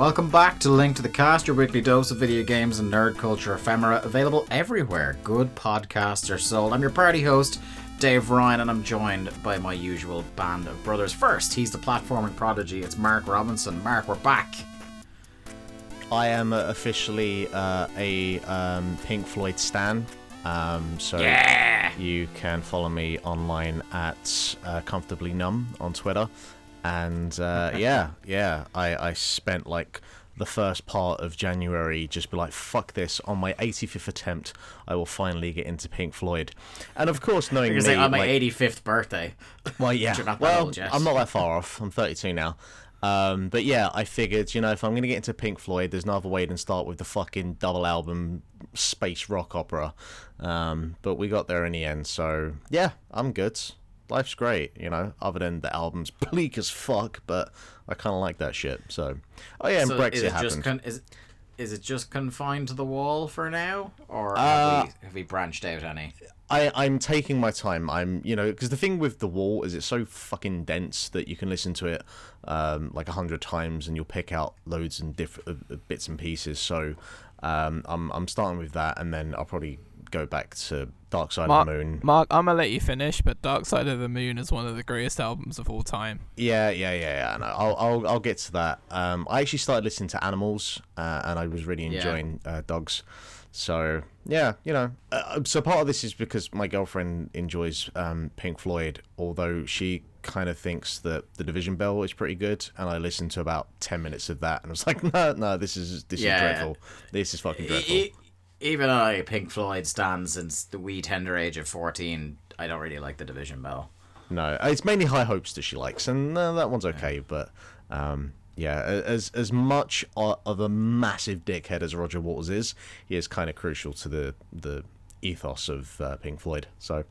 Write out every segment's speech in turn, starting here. Welcome back to Link to the Cast, your weekly dose of video games and nerd culture ephemera, available everywhere good podcasts are sold. I'm your party host, Dave Ryan, and I'm joined by my usual band of brothers. First, he's the platforming prodigy, it's Mark Robinson. Mark, we're back. I am officially a Pink Floyd stan. You can follow me online at Comfortably Numb on Twitter. And I spent like the first part of January just be like, fuck this, on my 85th attempt I will finally get into Pink Floyd. And of course, knowing me, on my 85th birthday. Well, yeah. I'm not that far off. I'm 32 now. But yeah, I figured, you know, if I'm going to get into Pink Floyd, there's no other way than start with the fucking double album space rock opera. But we got there in the end, so yeah, I'm good. Life's great, you know, other than the album's bleak as fuck, but I kind of like that shit, so... Oh yeah, and so Brexit happened. Is it just confined to The Wall for now, or have we branched out any? I'm taking my time. Because the thing with The Wall is it's so fucking dense that you can listen to it 100 times and you'll pick out loads and different bits and pieces. So I'm starting with that, and then I'll probably go back to Dark Side of the Moon. Mark, I'm gonna let you finish, but Dark Side of the Moon is one of the greatest albums of all time. Yeah. No, I'll get to that. I actually started listening to Animals, and I was really enjoying Dogs. So yeah, you know. So part of this is because my girlfriend enjoys Pink Floyd, although she kind of thinks that The Division Bell is pretty good, and I listened to about 10 minutes of that, and I was like, no, this is dreadful. This is fucking dreadful. Even I, Pink Floyd stan since the wee tender age of 14, I don't really like The Division Bell. No, it's mainly High Hopes that she likes, and that one's okay, but. As much of a massive dickhead as Roger Waters is, he is kind of crucial to the ethos of Pink Floyd. So,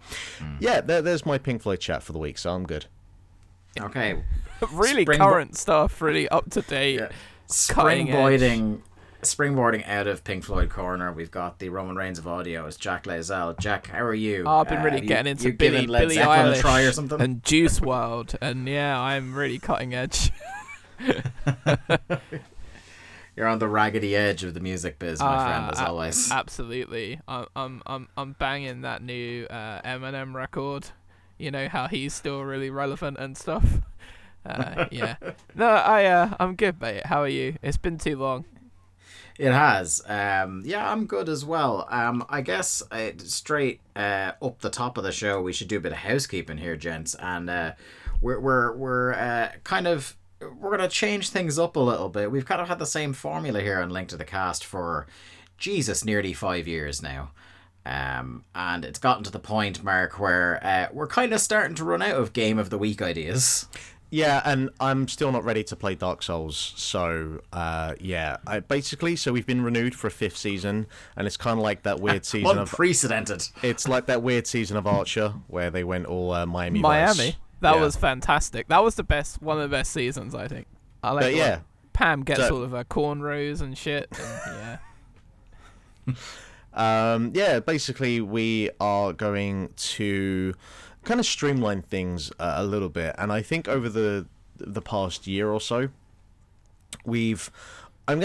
there's my Pink Floyd chat for the week, so I'm good. Okay. Really current stuff, really up to date. Yeah. Springboarding out of Pink Floyd corner, we've got the Roman Reigns of audio as Jack Lazell. Jack, how are you? Oh, I've been really getting into Billy Eilish try or something? And Juice WRLD, and yeah, I'm really cutting edge. You're on the raggedy edge of the music biz, my friend, as always. Absolutely, I'm banging that new Eminem record. You know how he's still really relevant and stuff. I'm good, mate. How are you? It's been too long. It has. I'm good as well. I guess straight up the top of the show, we should do a bit of housekeeping here, gents, and we're going to change things up a little bit. We've kind of had the same formula here on Link to the Cast for, Jesus, nearly 5 years now. And it's gotten to the point, Mark, where we're kind of starting to run out of Game of the Week ideas. Yeah, and I'm still not ready to play Dark Souls. So, we've been renewed for a fifth season, and it's kind of like that weird season of... Unprecedented. It's like that weird season of Archer, where they went all Miami. Miami? That was fantastic. That was one of the best seasons, I think. I like Pam gets all of her cornrows and shit. And yeah. Basically, we are going to kind of streamline things a little bit, and I think over the past year or so, I don't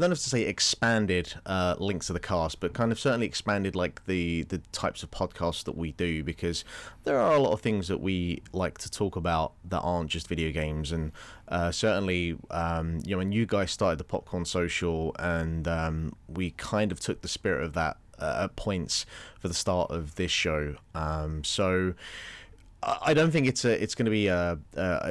have to say expanded Links to the Cast, but kind of certainly expanded like the types of podcasts that we do, because there are a lot of things that we like to talk about that aren't just video games. And certainly, when you guys started the Popcorn Social, and we kind of took the spirit of that at points for the start of this show. So... I don't think it's going to be I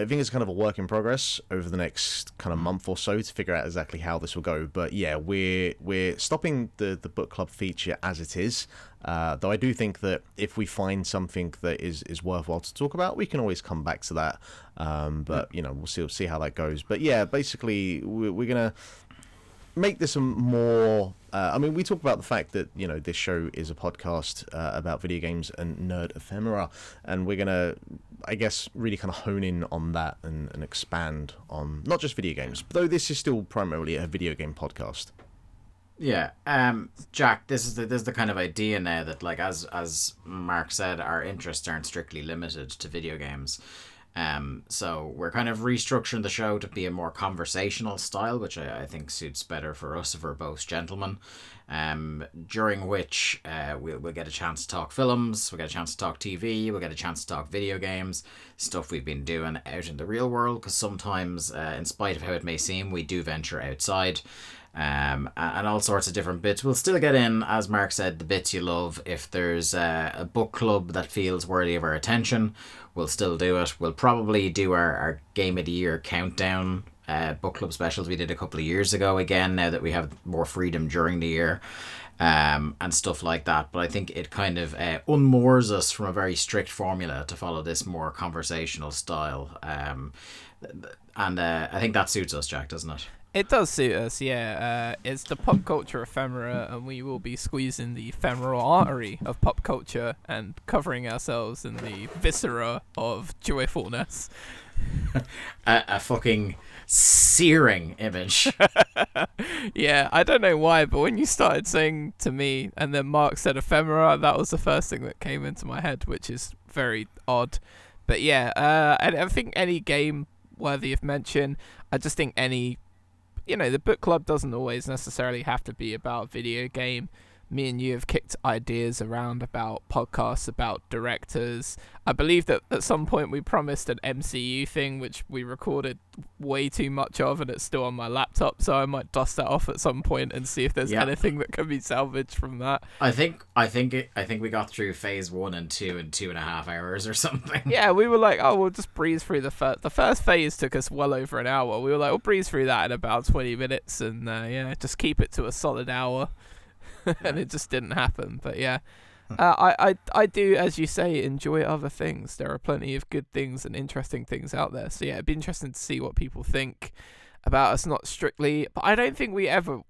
think it's kind of a work in progress over the next kind of month or so to figure out exactly how this will go. But yeah, we're stopping the book club feature as it is. Though I do think that if we find something that is worthwhile to talk about, we can always come back to that. But, we'll see how that goes. But yeah, basically we're going to make this a more... we talk about the fact that, this show is a podcast about video games and nerd ephemera, and we're going to, I guess, really kind of hone in on that and expand on not just video games, though this is still primarily a video game podcast. Yeah. Jack, this is the kind of idea now that, like, as Mark said, our interests aren't strictly limited to video games. So we're kind of restructuring the show to be a more conversational style, which I think suits better for us verbose gentlemen, during which we'll get a chance to talk films, we'll get a chance to talk TV, we'll get a chance to talk video games, stuff we've been doing out in the real world, because sometimes, in spite of how it may seem, we do venture outside. And all sorts of different bits. We'll still get in, as Mark said, the bits you love. If there's a book club that feels worthy of our attention, we'll still do it. We'll probably do our Game of the Year countdown book club specials we did a couple of years ago again, now that we have more freedom during the year, and stuff like that. But I think it kind of unmoors us from a very strict formula to follow this more conversational style. And I think that suits us, Jack, doesn't it? It does suit us, yeah. It's the pop culture ephemera, and we will be squeezing the femoral artery of pop culture and covering ourselves in the viscera of joyfulness. a fucking searing image. Yeah, I don't know why, but when you started saying to me, and then Mark said ephemera, that was the first thing that came into my head, which is very odd. But yeah, I think any game worthy of mention, I just think any... You know, the book club doesn't always necessarily have to be about video game. Me and you have kicked ideas around about podcasts, about directors. I believe that at some point we promised an MCU thing, which we recorded way too much of, and it's still on my laptop, so I might dust that off at some point and see if there's anything that can be salvaged from that. I think we got through phase 1 and 2 in 2.5 hours or something. Yeah, we were like, oh, we'll just breeze through the first phase. Took us well over an hour. We were like, we'll breeze through that in about 20 minutes, and just keep it to a solid hour. And it just didn't happen. But yeah, I do, as you say, enjoy other things. There are plenty of good things and interesting things out there. So yeah, it'd be interesting to see what people think about us, not strictly. But I don't think we ever,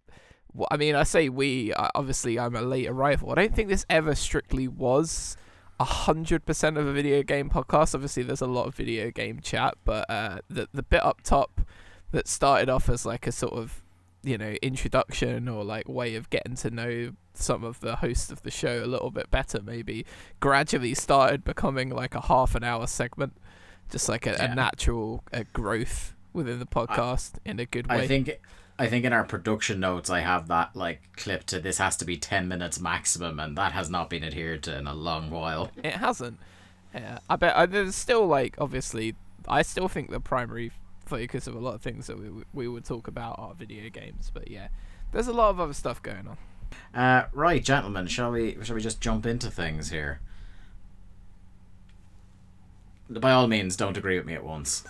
I mean, I say we, obviously I'm a late arrival. I don't think this ever strictly was 100% of a video game podcast. Obviously there's a lot of video game chat, but the bit up top that started off as like a sort of, you know, introduction or like way of getting to know some of the hosts of the show a little bit better, maybe gradually started becoming like a half an hour segment, just like a natural growth within the podcast in a good way. I think in our production notes I have that like clip to this has to be 10 minutes maximum, and that has not been adhered to in a long while. It hasn't. Yeah, I bet there's still like, obviously I still think the primary focus of a lot of things that we would talk about are video games, but yeah, there's a lot of other stuff going on. Right, gentlemen, shall we just jump into things here? By all means, don't agree with me at once.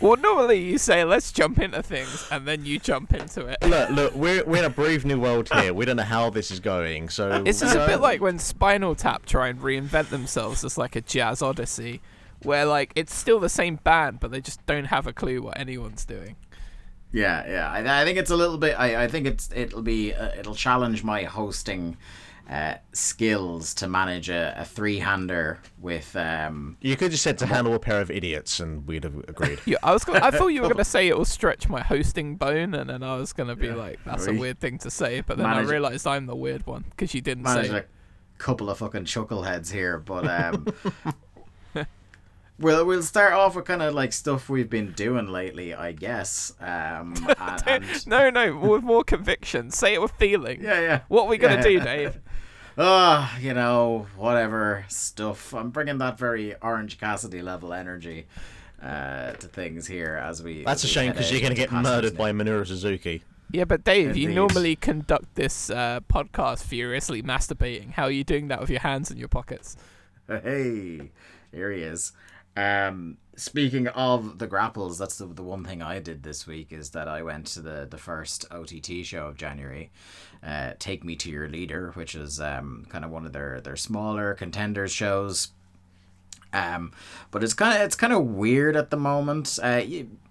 Well, normally you say let's jump into things, and then you jump into it. Look, we're in a brave new world here. We don't know how this is going, so it's just a bit like when Spinal Tap try and reinvent themselves as like a jazz odyssey, where like it's still the same band, but they just don't have a clue what anyone's doing. Yeah. I think it's a little bit. I think it'll challenge my hosting skills to manage a three-hander with. You could have just said to handle a pair of idiots, and we'd have agreed. Yeah, I thought you were going to say it will stretch my hosting bone, and then I was going to be like, "That's a weird thing to say," but then I realised I'm the weird one because you didn't say. A couple of fucking chuckleheads here, but. We'll start off with kind of like stuff we've been doing lately, I guess. And... No, with more conviction. Say it with feeling. Yeah. What are we going to do, Dave? You know, whatever stuff. I'm bringing that very Orange Cassidy level energy to things here as we... That's a shame because you're going to get murdered by Minoru Suzuki. Yeah, but Dave, indeed. You normally conduct this podcast furiously masturbating. How are you doing that with your hands in your pockets? Hey, here he is. Speaking of the grapples, that's the one thing I did this week is that I went to the first OTT show of January, Take Me to Your Leader, which is kind of one of their smaller contenders shows. But it's kind of weird at the moment.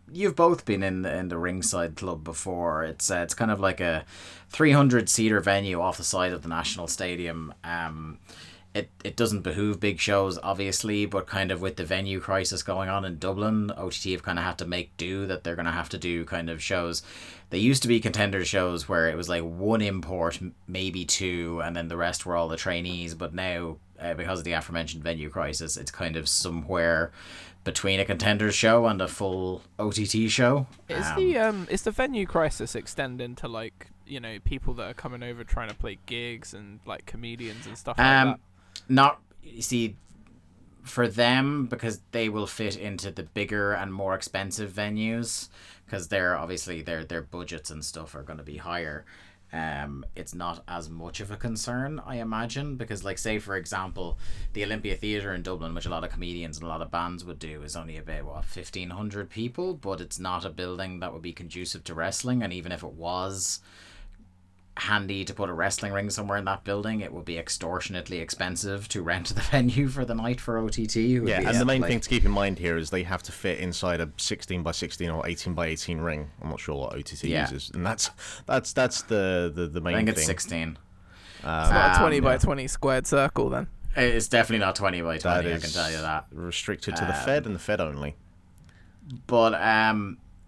You've both been in the Ringside Club before. It's kind of like a 300-seater venue off the side of the National Stadium. it doesn't behoove big shows, obviously, but kind of with the venue crisis going on in Dublin, OTT have kind of had to make do that they're going to have to do kind of shows. They used to be contender shows where it was like one import, maybe two, and then the rest were all the trainees. But now, because of the aforementioned venue crisis, it's kind of somewhere between a contender show and a full OTT show. Is the venue crisis extending to, like, you know, people that are coming over trying to play gigs and like comedians and stuff like that? Not, you see, for them, because they will fit into the bigger and more expensive venues, because they're obviously their budgets and stuff are going to be higher. It's not as much of a concern, I imagine, because, like, say for example, the Olympia Theatre in Dublin, which a lot of comedians and a lot of bands would do, is only about 1,500 people, but it's not a building that would be conducive to wrestling, and even if it was handy to put a wrestling ring somewhere in that building, it would be extortionately expensive to rent the venue for the night for OTT. And the main thing to keep in mind here is they have to fit inside a 16 by 16 or 18 by 18 ring. I'm not sure what OTT uses, and that's the main thing. I think it's 16. It's not a 20 by 20 squared circle then. It's definitely not 20 by 20, I can tell you that. Restricted to the Fed and the Fed only. But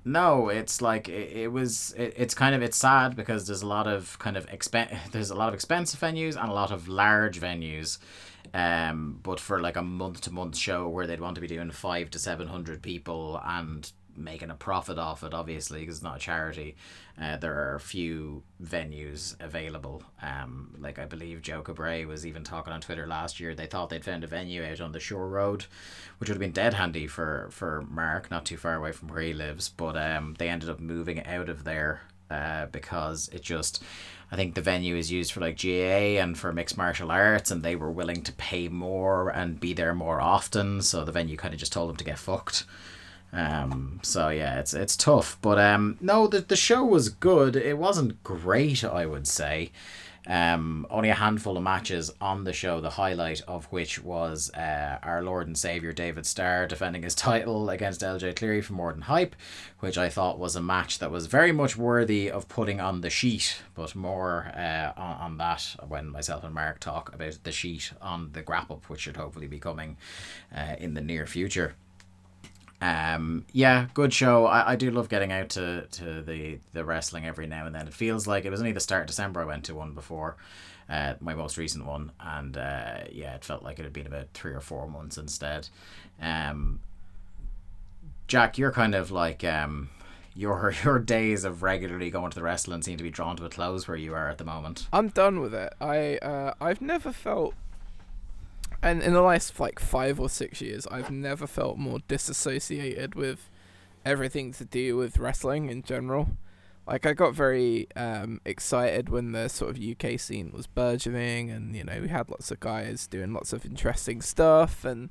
no, it's like it's sad because there's a lot of kind of expensive venues and a lot of large venues, but for like a month-to-month show where they'd want to be doing 500 to 700 people and making a profit off it, obviously, because it's not a charity. There are few venues available. Like, I believe Joe Cabray was even talking on Twitter last year, they thought they'd found a venue out on the Shore Road, which would have been dead handy for Mark, not too far away from where he lives, but they ended up moving out of there because it just, I think the venue is used for like GA and for mixed martial arts, and they were willing to pay more and be there more often, so the venue kind of just told them to get fucked. So yeah, it's tough, but no, the show was good. It wasn't great, I would say. Only a handful of matches on the show, the highlight of which was our Lord and Saviour David Starr defending his title against LJ Cleary from More Than Hype, which I thought was a match that was very much worthy of putting on the sheet, but more on that when myself and Mark talk about the sheet on the Wrap Up, which should hopefully be coming in the near future. Good show. I do love getting out to the wrestling every now and then. It feels like it was only the start of December I went to one before, my most recent one, and it felt like it had been about 3 or 4 months instead. Jack, you're kind of like your days of regularly going to the wrestling seem to be drawn to a close where you are at the moment. I'm done with it. I've never felt, and in the last like 5 or 6 years, I've never felt more disassociated with everything to do with wrestling in general. Like, I got very excited when the sort of UK scene was burgeoning, and, you know, we had lots of guys doing lots of interesting stuff, and,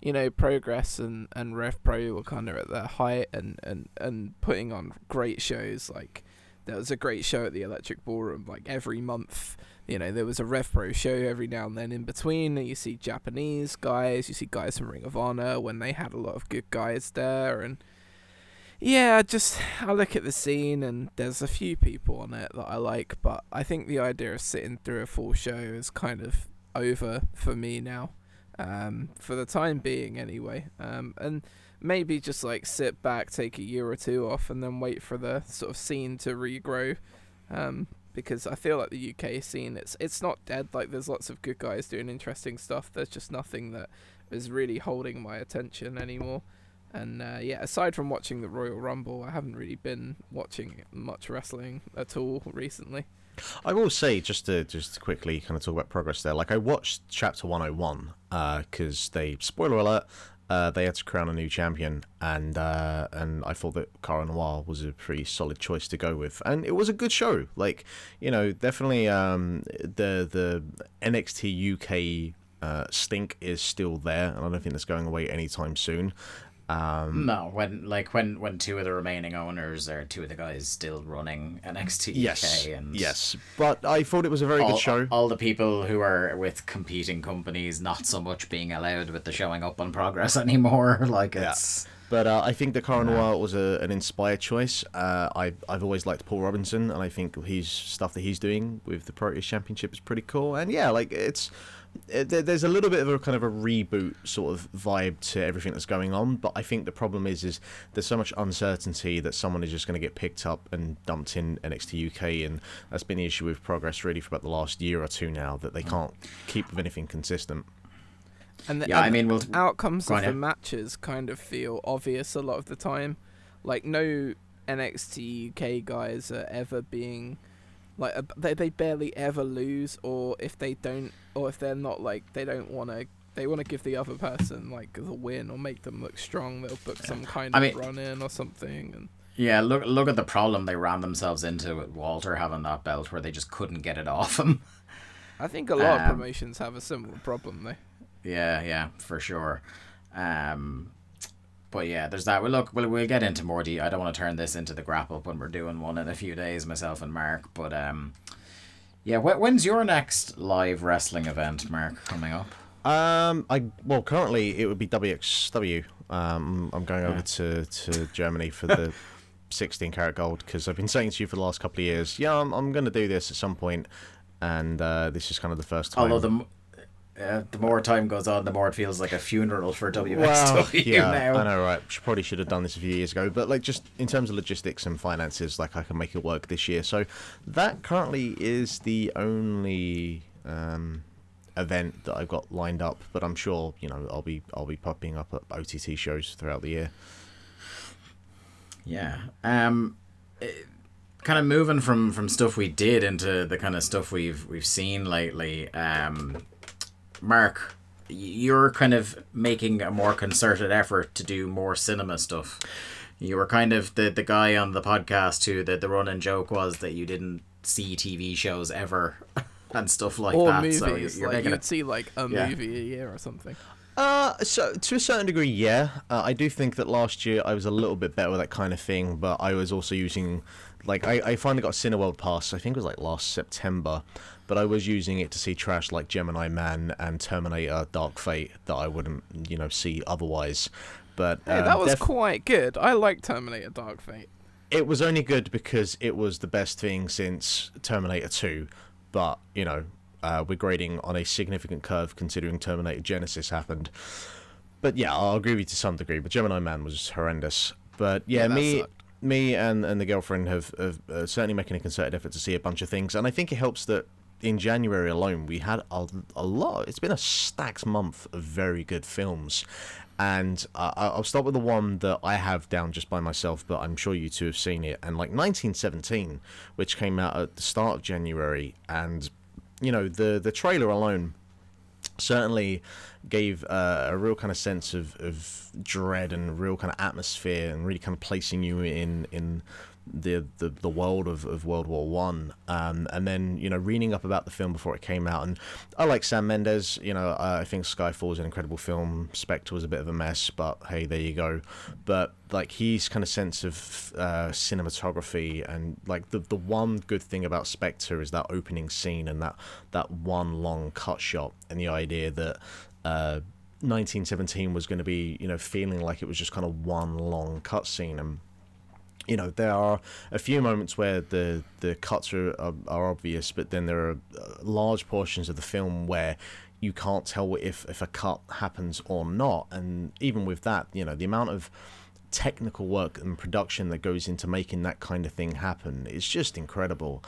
you know, Progress and RevPro were kind of at their height and putting on great shows. Like, there was a great show at the Electric Ballroom, like, every month. You know, there was a RevPro show every now and then in between, and you see Japanese guys, you see guys from Ring of Honor when they had a lot of good guys there. And yeah, I look at the scene, and there's a few people on it that I like, but I think the idea of sitting through a full show is kind of over for me now, for the time being anyway. And maybe just like sit back, take a year or two off, and then wait for the sort of scene to regrow. Because I feel like the UK scene, it's not dead. Like, there's lots of good guys doing interesting stuff. There's just nothing that is really holding my attention anymore. And aside from watching the Royal Rumble, I haven't really been watching much wrestling at all recently. I will say, just to quickly kind of talk about Progress there, like, I watched Chapter 101 because they, spoiler alert, they had to crown a new champion, and I thought that Cara Noir was a pretty solid choice to go with, and it was a good show. Like, you know, definitely the NXT UK stink is still there, and I don't think that's going away anytime soon. No, when two of the remaining owners or two of the guys still running NXT UK, and yes, but I thought it was a very good show. All the people who are with competing companies not so much being allowed with the showing up on Progress anymore, like it's. Yeah. But I think that Cara Noir was an inspired choice. I've always liked Paul Robinson, and I think his stuff that he's doing with the Pro Championship is pretty cool. And yeah, like, it's there's a little bit of a kind of a reboot sort of vibe to everything that's going on, but I think the problem is there's so much uncertainty that someone is just going to get picked up and dumped in NXT UK, and that's been the issue with Progress really for about the last year or two now, that they can't keep with anything consistent. And the outcomes of the matches kind of feel obvious a lot of the time. Like, no NXT UK guys are ever being... like they barely ever lose, or if they don't, or if they're not, like, they want to give the other person like the win or make them look strong. They'll book some kind of run in or something. And look at the problem they ran themselves into with Walter having that belt, where they just couldn't get it off him. I think a lot of promotions have a similar problem though. Yeah, for sure. But yeah, there's that. Well, look, we'll get into more I don't want to turn this into the grapple when we're doing one in a few days, myself and Mark. But yeah, when's your next live wrestling event, Mark, coming up? Currently it would be WXW. I'm going over to Germany for the 16-karat gold, because I've been saying to you for the last couple of years, I'm going to do this at some point, and this is kind of the first time. The more time goes on, the more it feels like a funeral for WXW now. I know, right? Probably should have done this a few years ago, but like, just in terms of logistics and finances, like, I can make it work this year. So that currently is the only event that I've got lined up, but I'm sure I'll be popping up at OTT shows throughout the year. Yeah. Kind of moving from stuff we did into the kind of stuff we've seen lately. Mark, you're kind of making a more concerted effort to do more cinema stuff. You were kind of the guy on the podcast who the running joke was that you didn't see TV shows ever and stuff like or that. Movies. So you're like, you'd see like a movie a year or something. So to a certain degree, I do think that last year I was a little bit better with that kind of thing, but I was also using... like, I finally got Cineworld Pass, I think it was like last September, but I was using it to see trash like Gemini Man and Terminator Dark Fate that I wouldn't, see otherwise. But that was quite good. I like Terminator Dark Fate. It was only good because it was the best thing since Terminator 2, but, we're grading on a significant curve considering Terminator Genesis happened. But yeah, I'll agree with you to some degree, but Gemini Man was horrendous. But me and the girlfriend have certainly making a concerted effort to see a bunch of things, and I think it helps that in January alone we had a lot. It's been a stacked month of very good films, and I'll start with the one that I have down just by myself, but I'm sure you two have seen it, and like 1917, which came out at the start of January, and the trailer alone certainly gave a real kind of sense of dread and real kind of atmosphere, and really kind of placing you in the world of World War I, and then reading up about the film before it came out. And I like Sam Mendes. I think Skyfall's an incredible film. Spectre was a bit of a mess, but hey, there you go. But like, his kind of sense of cinematography, and like the one good thing about Spectre is that opening scene and that one long cut shot, and the idea that 1917 was going to be feeling like it was just kind of one long cut scene. And there are a few moments where the cuts are obvious, but then there are large portions of the film where you can't tell if a cut happens or not. And even with that, the amount of technical work and production that goes into making that kind of thing happen is just incredible.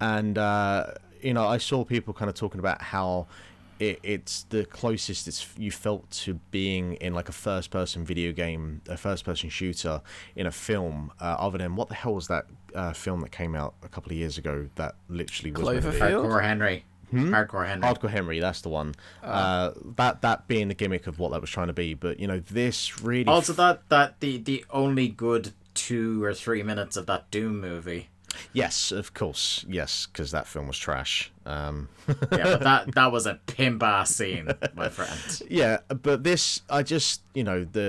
And, I saw people kind of talking about how it's the closest you felt to being in like a first-person video game, a first-person shooter in a film, other than what the hell was that film that came out a couple of years ago that literally was Hardcore Henry. Hardcore Henry, that's the one. That being the gimmick of what that was trying to be, but this really also that the only good 2 or 3 minutes of that Doom movie. Yes, of course. Yes, because that film was trash. But that was a pimp-ass scene, my friend. Yeah, but this, I just, even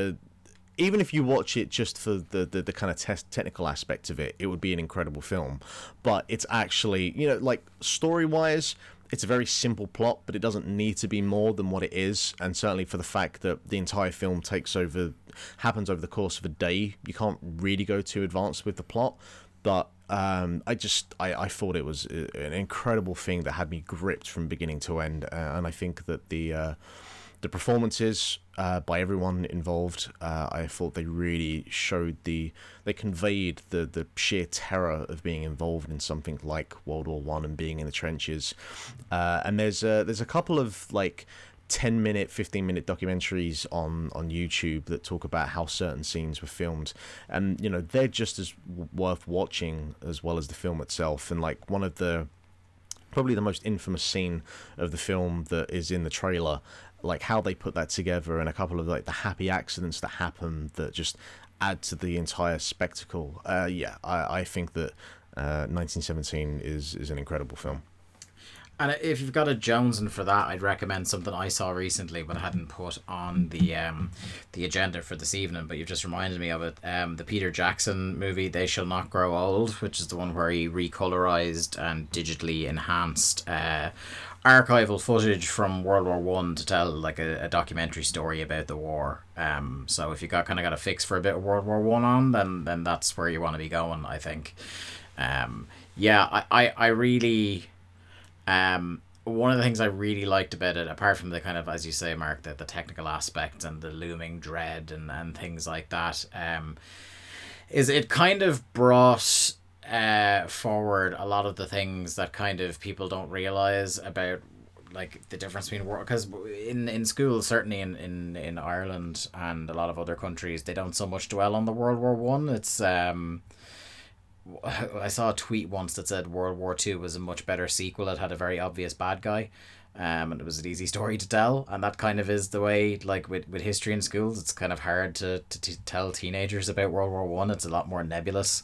if you watch it just for the kind of technical aspect of it, it would be an incredible film. But it's actually, like, story-wise, it's a very simple plot, but it doesn't need to be more than what it is. And certainly for the fact that the entire film happens over the course of a day, you can't really go too advanced with the plot. But I thought it was an incredible thing that had me gripped from beginning to end, and I think that the performances by everyone involved, I thought they really showed they conveyed the sheer terror of being involved in something like World War I and being in the trenches. And there's a couple of like 10-minute, 15-minute documentaries on YouTube that talk about how certain scenes were filmed, and you know they're just as worth watching as well as the film itself. And like one of the probably the most infamous scene of the film that is in the trailer, like how they put that together, and a couple of like the happy accidents that happen that just add to the entire spectacle. I think that 1917 is an incredible film. And if you've got a Jonesin' for that, I'd recommend something I saw recently but I hadn't put on the agenda for this evening, but you've just reminded me of it. The Peter Jackson movie, They Shall Not Grow Old, which is the one where he recolorized and digitally enhanced archival footage from World War One to tell like a documentary story about the war. So if you got a fix for a bit of World War One on, then that's where you want to be going, I think. I really... one of the things I really liked about it, apart from the kind of, as you say, Mark, the technical aspects and the looming dread and things like that, is it kind of brought forward a lot of the things that kind of people don't realize about like the difference between war, because in school, certainly in Ireland and a lot of other countries, they don't so much dwell on the World War I. It's I saw a tweet once that said World War II was a much better sequel. It had a very obvious bad guy, and it was an easy story to tell. And that kind of is the way, like with history in schools, it's kind of hard to tell teenagers about World War I. It's a lot more nebulous.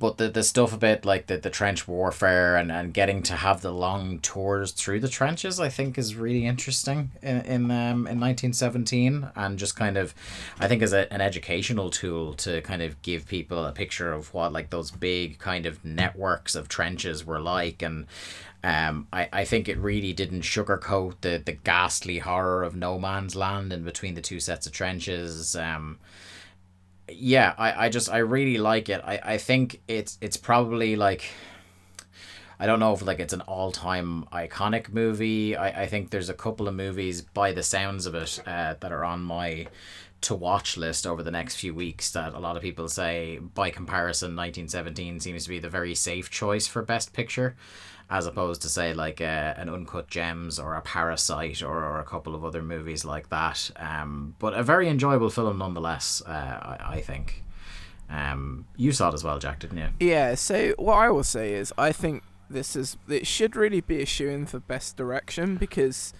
But the stuff about like the trench warfare and getting to have the long tours through the trenches, I think is really interesting in 1917, and just kind of, I think as an educational tool to kind of give people a picture of what like those big kind of networks of trenches were like. And I think it really didn't sugarcoat the ghastly horror of no man's land in between the two sets of trenches. I really like it. I think it's probably like, I don't know if like it's an all-time iconic movie. I think there's a couple of movies by the sounds of it that are on my to-watch list over the next few weeks that a lot of people say, by comparison, 1917 seems to be the very safe choice for Best Picture, as opposed to say like an Uncut Gems or a Parasite or a couple of other movies like that. But a very enjoyable film nonetheless, I think. You saw it as well, Jack, didn't you? Yeah, so what I will say is I think it should really be a shoo-in for Best Direction, because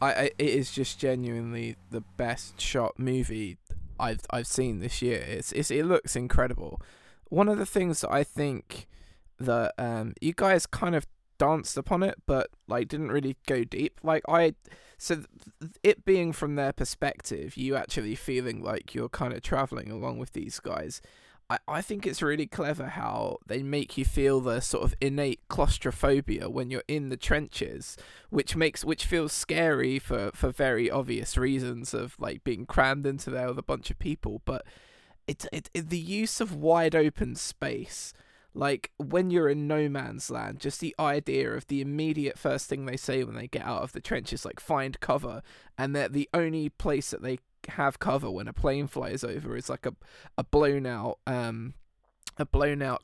it is just genuinely the best shot movie I've seen this year. It looks incredible. One of the things that I think that you guys kind of danced upon it, but like didn't really go deep. It being from their perspective, you actually feeling like you're kind of traveling along with these guys. I think it's really clever how they make you feel the sort of innate claustrophobia when you're in the trenches, which feels scary for very obvious reasons of like being crammed into there with a bunch of people. But it's the use of wide open space. Like, when you're in no man's land, just the idea of the immediate first thing they say when they get out of the trenches, like, find cover, and that the only place that they have cover when a plane flies over is, like, a blown out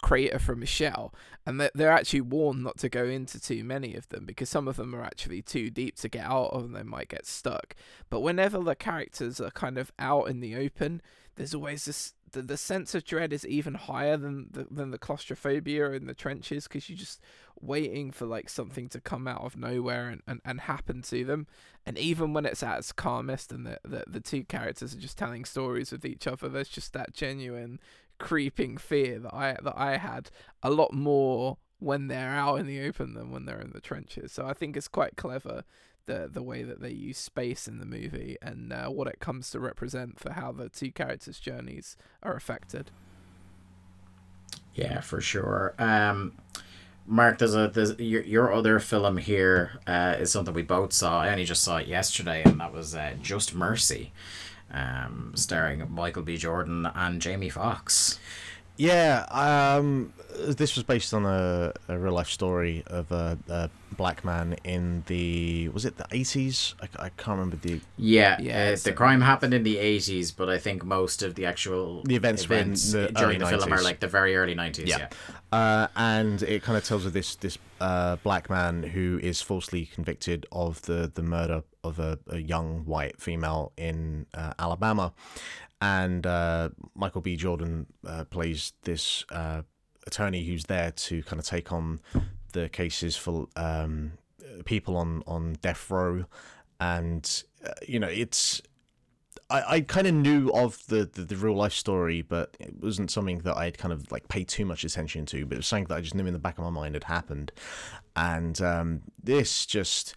crater from a shell, and they're actually warned not to go into too many of them, because some of them are actually too deep to get out of and they might get stuck. But whenever the characters are kind of out in the open, there's always this... The sense of dread is even higher than the claustrophobia in the trenches, because you're just waiting for like something to come out of nowhere and happen to them. And even when it's at its calmest and the two characters are just telling stories with each other, there's just that genuine creeping fear that I had a lot more when they're out in the open than when they're in the trenches. So I think it's quite clever the way that they use space in the movie and what it comes to represent for how the two characters' journeys are affected. Yeah, for sure. Mark, there's your other film here is something we both saw. I only just saw it yesterday, and that was Just Mercy, starring Michael B. Jordan and Jamie Foxx. Yeah, this was based on a real life story of a black man in the, was it the 80s? I can't remember the. Yeah, the crime happened in the 80s, but I think most of the actual events were in the during the film are like the very early 90s. Yeah. And it kind of tells of this black man who is falsely convicted of the murder of a young white female in Alabama. And Michael B. Jordan plays this attorney who's there to kind of take on the cases for people on death row. And, it's... I kind of knew of the real life story, but it wasn't something that I'd kind of like paid too much attention to, but it was something that I just knew in the back of my mind had happened. And this just...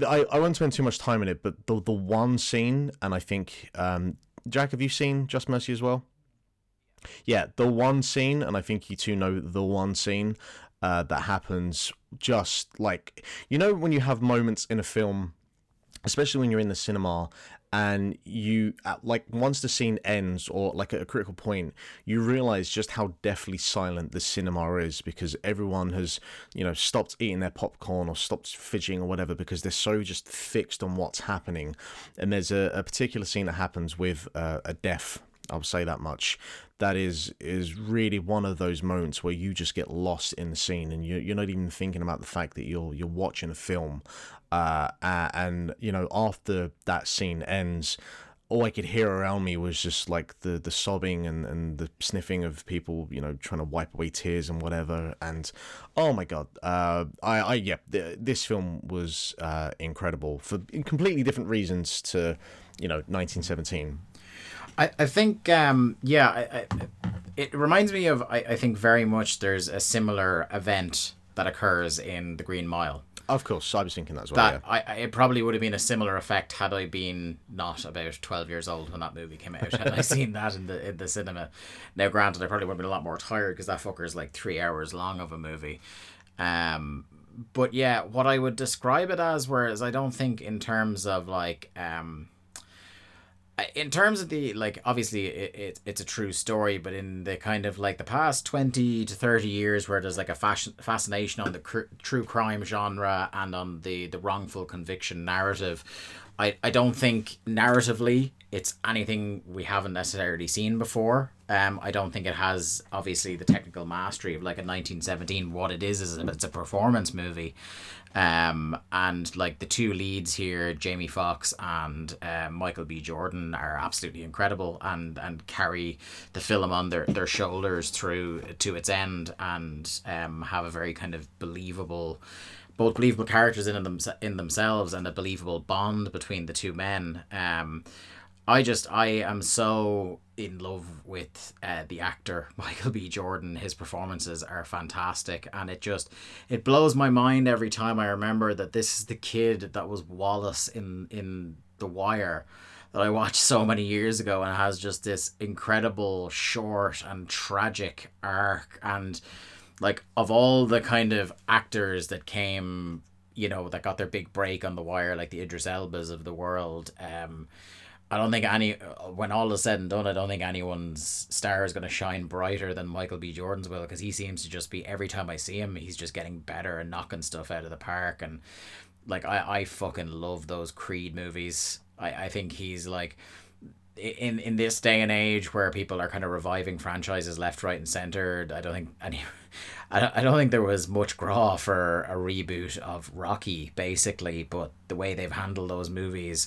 I won't spend too much time in it, but the one scene, and I think, Jack, have you seen Just Mercy as well? Yeah, the one scene, and I think you two know the one scene that happens just like, when you have moments in a film, especially when you're in the cinema, and you, like, once the scene ends, or like at a critical point, you realize just how deathly silent the cinema is, because everyone has, stopped eating their popcorn or stopped fidgeting or whatever, because they're so just fixed on what's happening. And there's a particular scene that happens with a death, I'll say that much, that is really one of those moments where you just get lost in the scene, and you're not even thinking about the fact that you're watching a film. And after that scene ends, all I could hear around me was just like the sobbing and the sniffing of people, trying to wipe away tears and whatever. And oh my God, this film was incredible for completely different reasons to 1917. I think, it reminds me of, I think very much there's a similar event that occurs in The Green Mile. Of course, I was thinking that as well. That it probably would have been a similar effect had I been not about 12 years old when that movie came out. Had I seen that in the cinema. Now, granted, I probably would have been a lot more tired because that fucker is like 3 hours long of a movie. But yeah, what I would describe it as, whereas I don't think in terms of like... in terms of the, like, obviously it's a true story, but in the kind of like the past 20 to 30 years where there's like a fascination on the true crime genre and on the wrongful conviction narrative, I don't think narratively it's anything we haven't necessarily seen before. I don't think it has obviously the technical mastery of like a 1917. What it is it's a performance movie. And like the two leads here, Jamie Foxx and Michael B. Jordan, are absolutely incredible and carry the film on their shoulders through to its end, and have a very kind of believable characters in themselves, and a believable bond between the two men. I am so in love with the actor Michael B. Jordan. His performances are fantastic, and it blows my mind every time I remember that this is the kid that was Wallace in The Wire that I watched so many years ago, and has just this incredible short and tragic arc. And like, of all the kind of actors that came, that got their big break on The Wire, like the Idris Elbas of the world, I don't think when all is said and done, I don't think anyone's star is going to shine brighter than Michael B. Jordan's will, because he seems to just be, every time I see him, he's just getting better and knocking stuff out of the park. And like, I fucking love those Creed movies. I think he's like, in this day and age where people are kind of reviving franchises left, right and centre, I don't think there was much graw for a reboot of Rocky, basically, but the way they've handled those movies...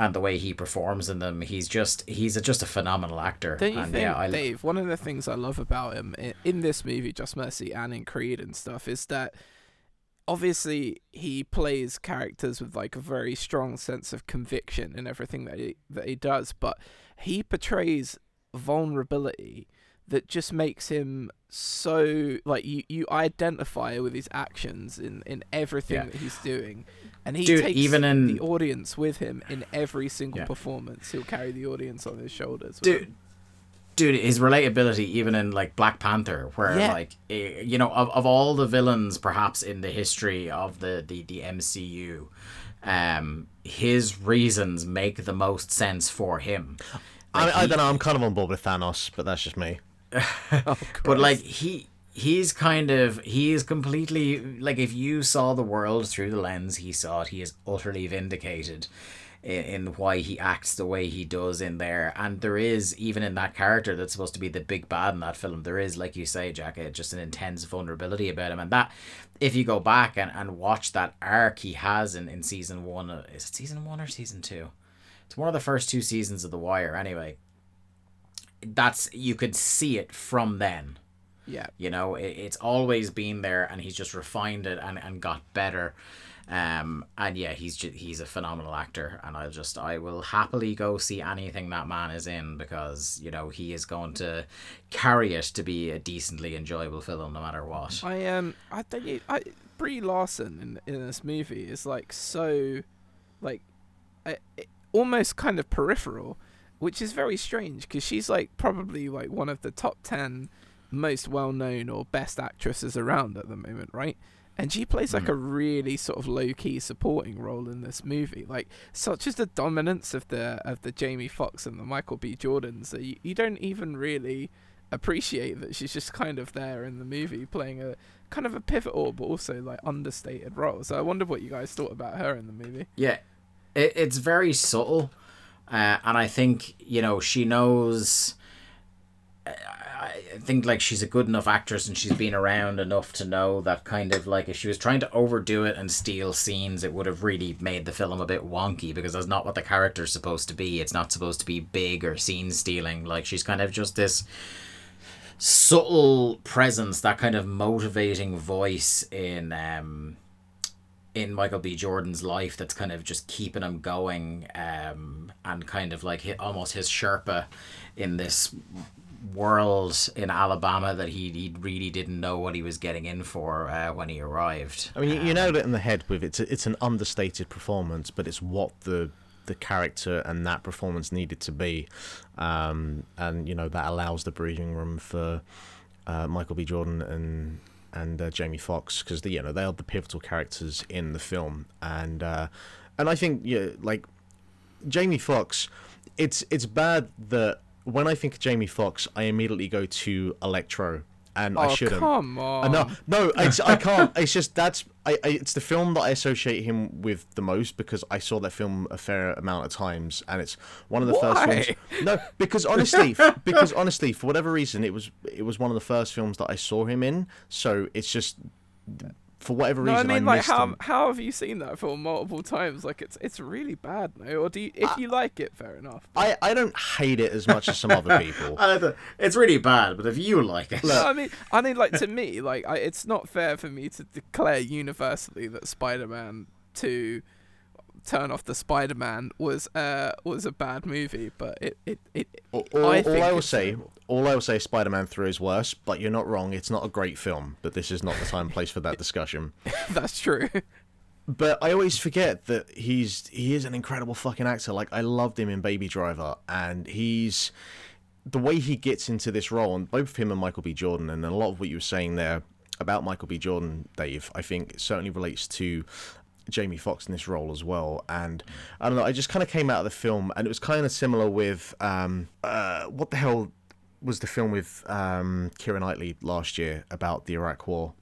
and the way he performs in them, he's just a phenomenal actor. Don't you think, Dave, one of the things I love about him in this movie, Just Mercy, and in Creed and stuff, is that obviously he plays characters with like a very strong sense of conviction in everything that he does, but he portrays vulnerability that just makes him so, like, you identify with his actions in everything that he's doing. And he takes the audience with him in every single performance. He'll carry the audience on his shoulders. Dude, his relatability, even in like Black Panther, where like, of all the villains perhaps in the history of the MCU, his reasons make the most sense for him. I don't know. I'm kind of on board with Thanos, but that's just me. Oh, but like he's kind of, he is completely like, if you saw the world through the lens he saw it, he is utterly vindicated in why he acts the way he does in there. And there is, even in that character that's supposed to be the big bad in that film, there is, like you say, Jack, just an intense vulnerability about him. And that, if you go back and watch that arc he has in season one, is it season one or season two? It's one of the first two seasons of The Wire anyway. That's, you could see it from then. Yeah. You know, it's always been there, and he's just refined it and got better. And yeah, he's a phenomenal actor, and I will happily go see anything that man is in, because, you know, he is going to carry it to be a decently enjoyable film no matter what. I think Brie Larson in this movie is like so, like, almost kind of peripheral, which is very strange because she's like probably like one of the top 10 most well-known or best actresses around at the moment, right? And she plays like a really sort of low-key supporting role in this movie. Like, such is the dominance of the Jamie Foxx and the Michael B. Jordans that you don't even really appreciate that she's just kind of there in the movie playing a kind of a pivotal but also like understated role. So I wonder what you guys thought about her in the movie. Yeah, it's very subtle, and I think, you know, she knows. I think like she's a good enough actress and she's been around enough to know that kind of like if she was trying to overdo it and steal scenes, it would have really made the film a bit wonky, because that's not what the character's supposed to be. It's not supposed to be big or scene stealing. Like, she's kind of just this subtle presence, that kind of motivating voice in Michael B. Jordan's life that's kind of just keeping him going, and kind of like almost his Sherpa in this world in Alabama that he really didn't know what he was getting in for when he arrived. I mean, you nailed it in the head with it's an understated performance, but it's what the character and that performance needed to be, and you know that allows the breathing room for Michael B. Jordan and Jamie Foxx, because you know they are the pivotal characters in the film, and I think like Jamie Foxx, it's bad that when I think of Jamie Foxx, I immediately go to Electro, and I shouldn't. Come on! No, I can't. It's just it's the film that I associate him with the most, because I saw that film a fair amount of times, and it's one of the first films. No, because honestly, for whatever reason, it was one of the first films that I saw him in. So it's just. For whatever reason, I mean, I like, how have you seen that film multiple times? Like, it's really bad, no? Or do you, if you like it, fair enough. But... I don't hate it as much as some other people. It's really bad, but if you like it, look. I mean, like, to me, like, it's not fair for me to declare universally that Spider-Man 2, Turn Off the Spider-Man, was a bad movie, but I will say Spider-Man 3 is worse, but you're not wrong, it's not a great film, but this is not the time and place for that discussion. That's true. But I always forget that he is an incredible fucking actor. Like, I loved him in Baby Driver, and he's the way he gets into this role, and both him and Michael B. Jordan, and a lot of what you were saying there about Michael B. Jordan, Dave, I think it certainly relates to Jamie Foxx in this role as well. And I don't know, I just kind of came out of the film, and it was kind of similar with what the hell was the film with Keira Knightley last year about the Iraq War?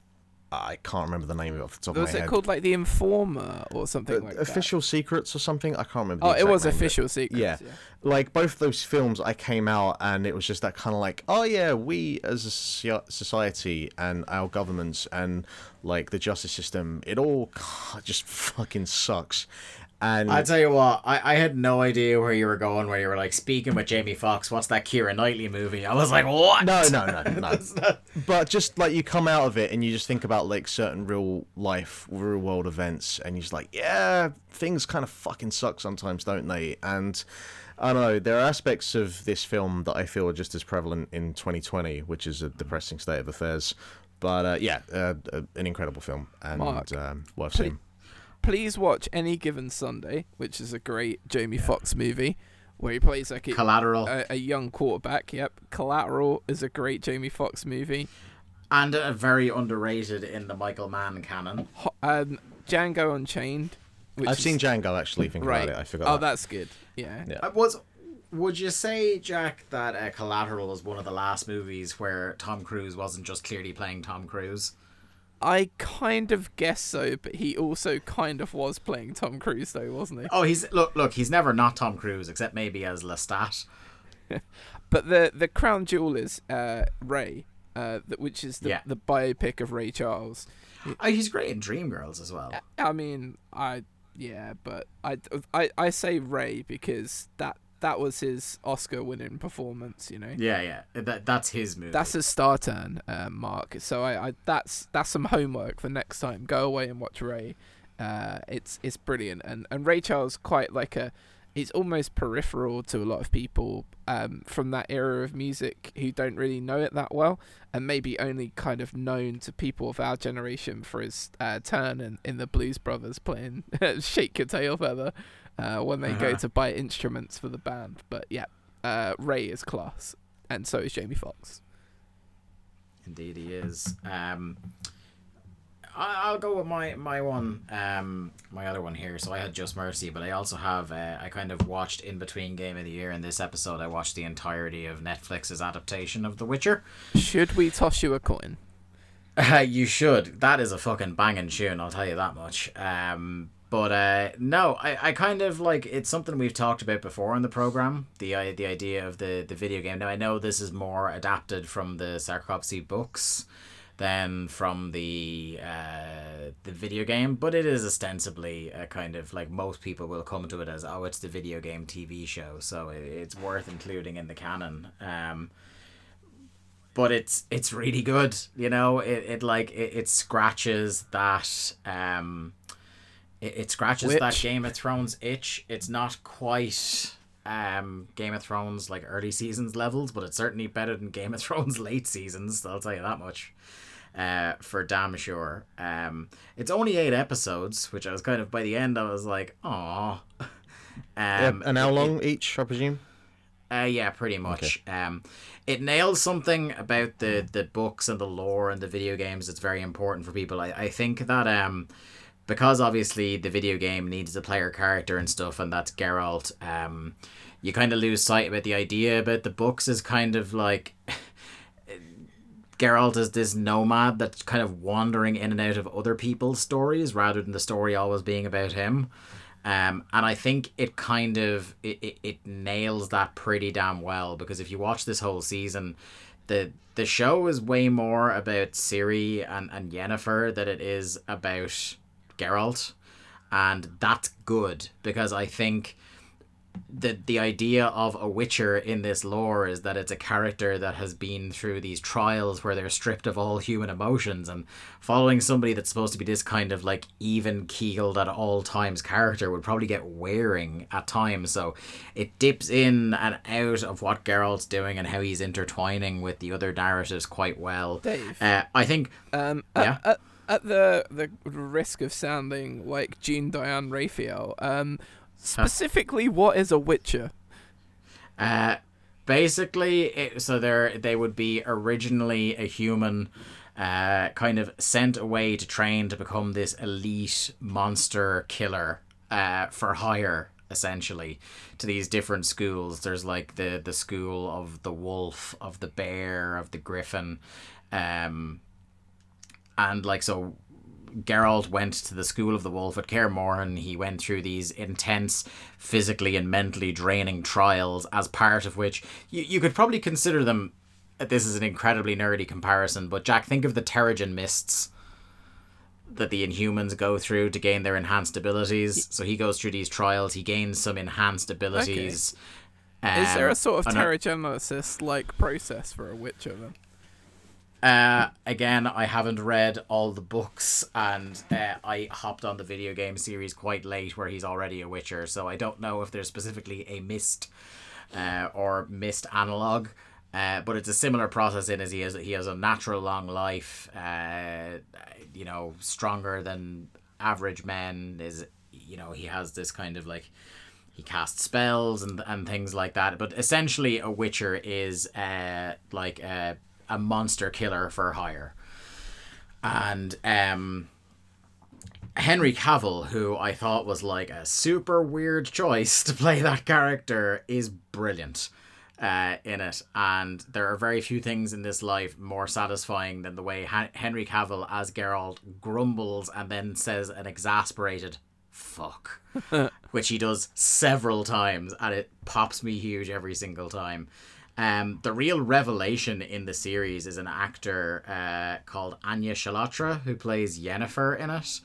I can't remember the name of it off the top of my head. Was it called like The Informer or something like that? Official Secrets or something? I can't remember. It was Official Secrets. Yeah. Like, both those films, I came out and it was just that kind of like, oh yeah, we as a society and our governments and like the justice system, it all just fucking sucks. And I tell you what, I had no idea where you were going, where you were like, speaking with Jamie Foxx, what's that Keira Knightley movie? I was like, what? No. But just like, you come out of it and you just think about like certain real life, real world events, and you're just like, yeah, things kind of fucking suck sometimes, don't they? And I don't know, there are aspects of this film that I feel are just as prevalent in 2020, which is a depressing state of affairs. But an incredible film, and Mark, worth seeing. Please watch Any Given Sunday, which is a great Jamie Foxx movie, where he plays like a young quarterback. Yep, Collateral is a great Jamie Foxx movie, and a very underrated in the Michael Mann canon. Django Unchained. I've seen Django actually. Think about it. I forgot. Oh, that's good. Yeah. Yeah. Would you say, Jack, that Collateral was one of the last movies where Tom Cruise wasn't just clearly playing Tom Cruise? I kind of guess so, but he also kind of was playing Tom Cruise, though, wasn't he? Oh, he's look. He's never not Tom Cruise, except maybe as Lestat. But the crown jewel is Ray, which is the biopic of Ray Charles. He's great in Dreamgirls as well. I say Ray because that was his Oscar-winning performance, you know. Yeah. That's his movie. That's his star turn, Mark. So that's some homework for next time. Go away and watch Ray. It's brilliant, and Ray Charles quite like he's almost peripheral to a lot of people from that era of music who don't really know it that well, and maybe only kind of known to people of our generation for his turn in the Blues Brothers playing "Shake Your Tail Feather" when they go to buy instruments for the band. But Ray is class, and so is Jamie Foxx. Indeed, he is. I'll go with my one, my other one here. So I had Just Mercy, but I also have I kind of watched in between Game of the Year and this episode. I watched the entirety of Netflix's adaptation of The Witcher. Should we toss you a coin? You should. That is a fucking banging tune, I'll tell you that much. But I kind of like, it's something we've talked about before on the program, the idea of the video game. Now I know this is more adapted from the Sarkovsky books than from the video game, but it is ostensibly a kind of, like, most people will come to it as, oh, it's the video game TV show, so it's worth including in the canon. But it's really good, you know. It scratches that that Game of Thrones itch. It's not quite Game of Thrones, like, early seasons levels, but it's certainly better than Game of Thrones late seasons, I'll tell you that much. For damn sure. It's only 8 episodes, which I was kind of, by the end I was like, aww. An hour long each, I presume? Yeah, pretty much. Okay. It nails something about the books and the lore and the video games that's very important for people. I think that because obviously the video game needs the player character and stuff, and that's Geralt, you kind of lose sight about the idea about the books is kind of like... Geralt is this nomad that's kind of wandering in and out of other people's stories rather than the story always being about him. And I think it kind of it nails that pretty damn well, because if you watch this whole season, the show is way more about Ciri and Yennefer than it is about Geralt. And that's good, because I think the idea of a Witcher in this lore is that it's a character that has been through these trials where they're stripped of all human emotions, and following somebody that's supposed to be this kind of like even keeled at all times character would probably get wearing at times. So it dips in and out of what Geralt's doing and how he's intertwining with the other narratives quite well. Dave, I think at the risk of sounding like Jean Diane Raphael, specifically, what is a Witcher? Basically, they would be originally a human, kind of sent away to train to become this elite monster killer, for hire, essentially, to these different schools. There's like the school of the wolf, of the bear, of the griffin, and like so. Geralt went to the school of the wolf at Kaer Morhen. He went through these intense physically and mentally draining trials, as part of which you could probably consider them, this is an incredibly nerdy comparison, but Jack, think of the Terrigen mists that the Inhumans go through to gain their enhanced abilities. So he goes through these trials, he gains some enhanced abilities. Okay. Is there a sort of Terrigenesis like process for a Witcher then? Again, I haven't read all the books, and I hopped on the video game series quite late where he's already a Witcher, so I don't know if there's specifically a mist or mist analogue, but it's a similar process in as he has a natural long life, you know, stronger than average men, is, you know, he has this kind of like, he casts spells and things like that, but essentially a Witcher is a monster killer for hire. And Henry Cavill, who I thought was like a super weird choice to play that character, is brilliant in it. And there are very few things in this life more satisfying than the way Henry Cavill as Geralt grumbles and then says an exasperated fuck, which he does several times, and it pops me huge every single time. The real revelation in the series is an actor called Anya Shalhotra, who plays Yennefer in it.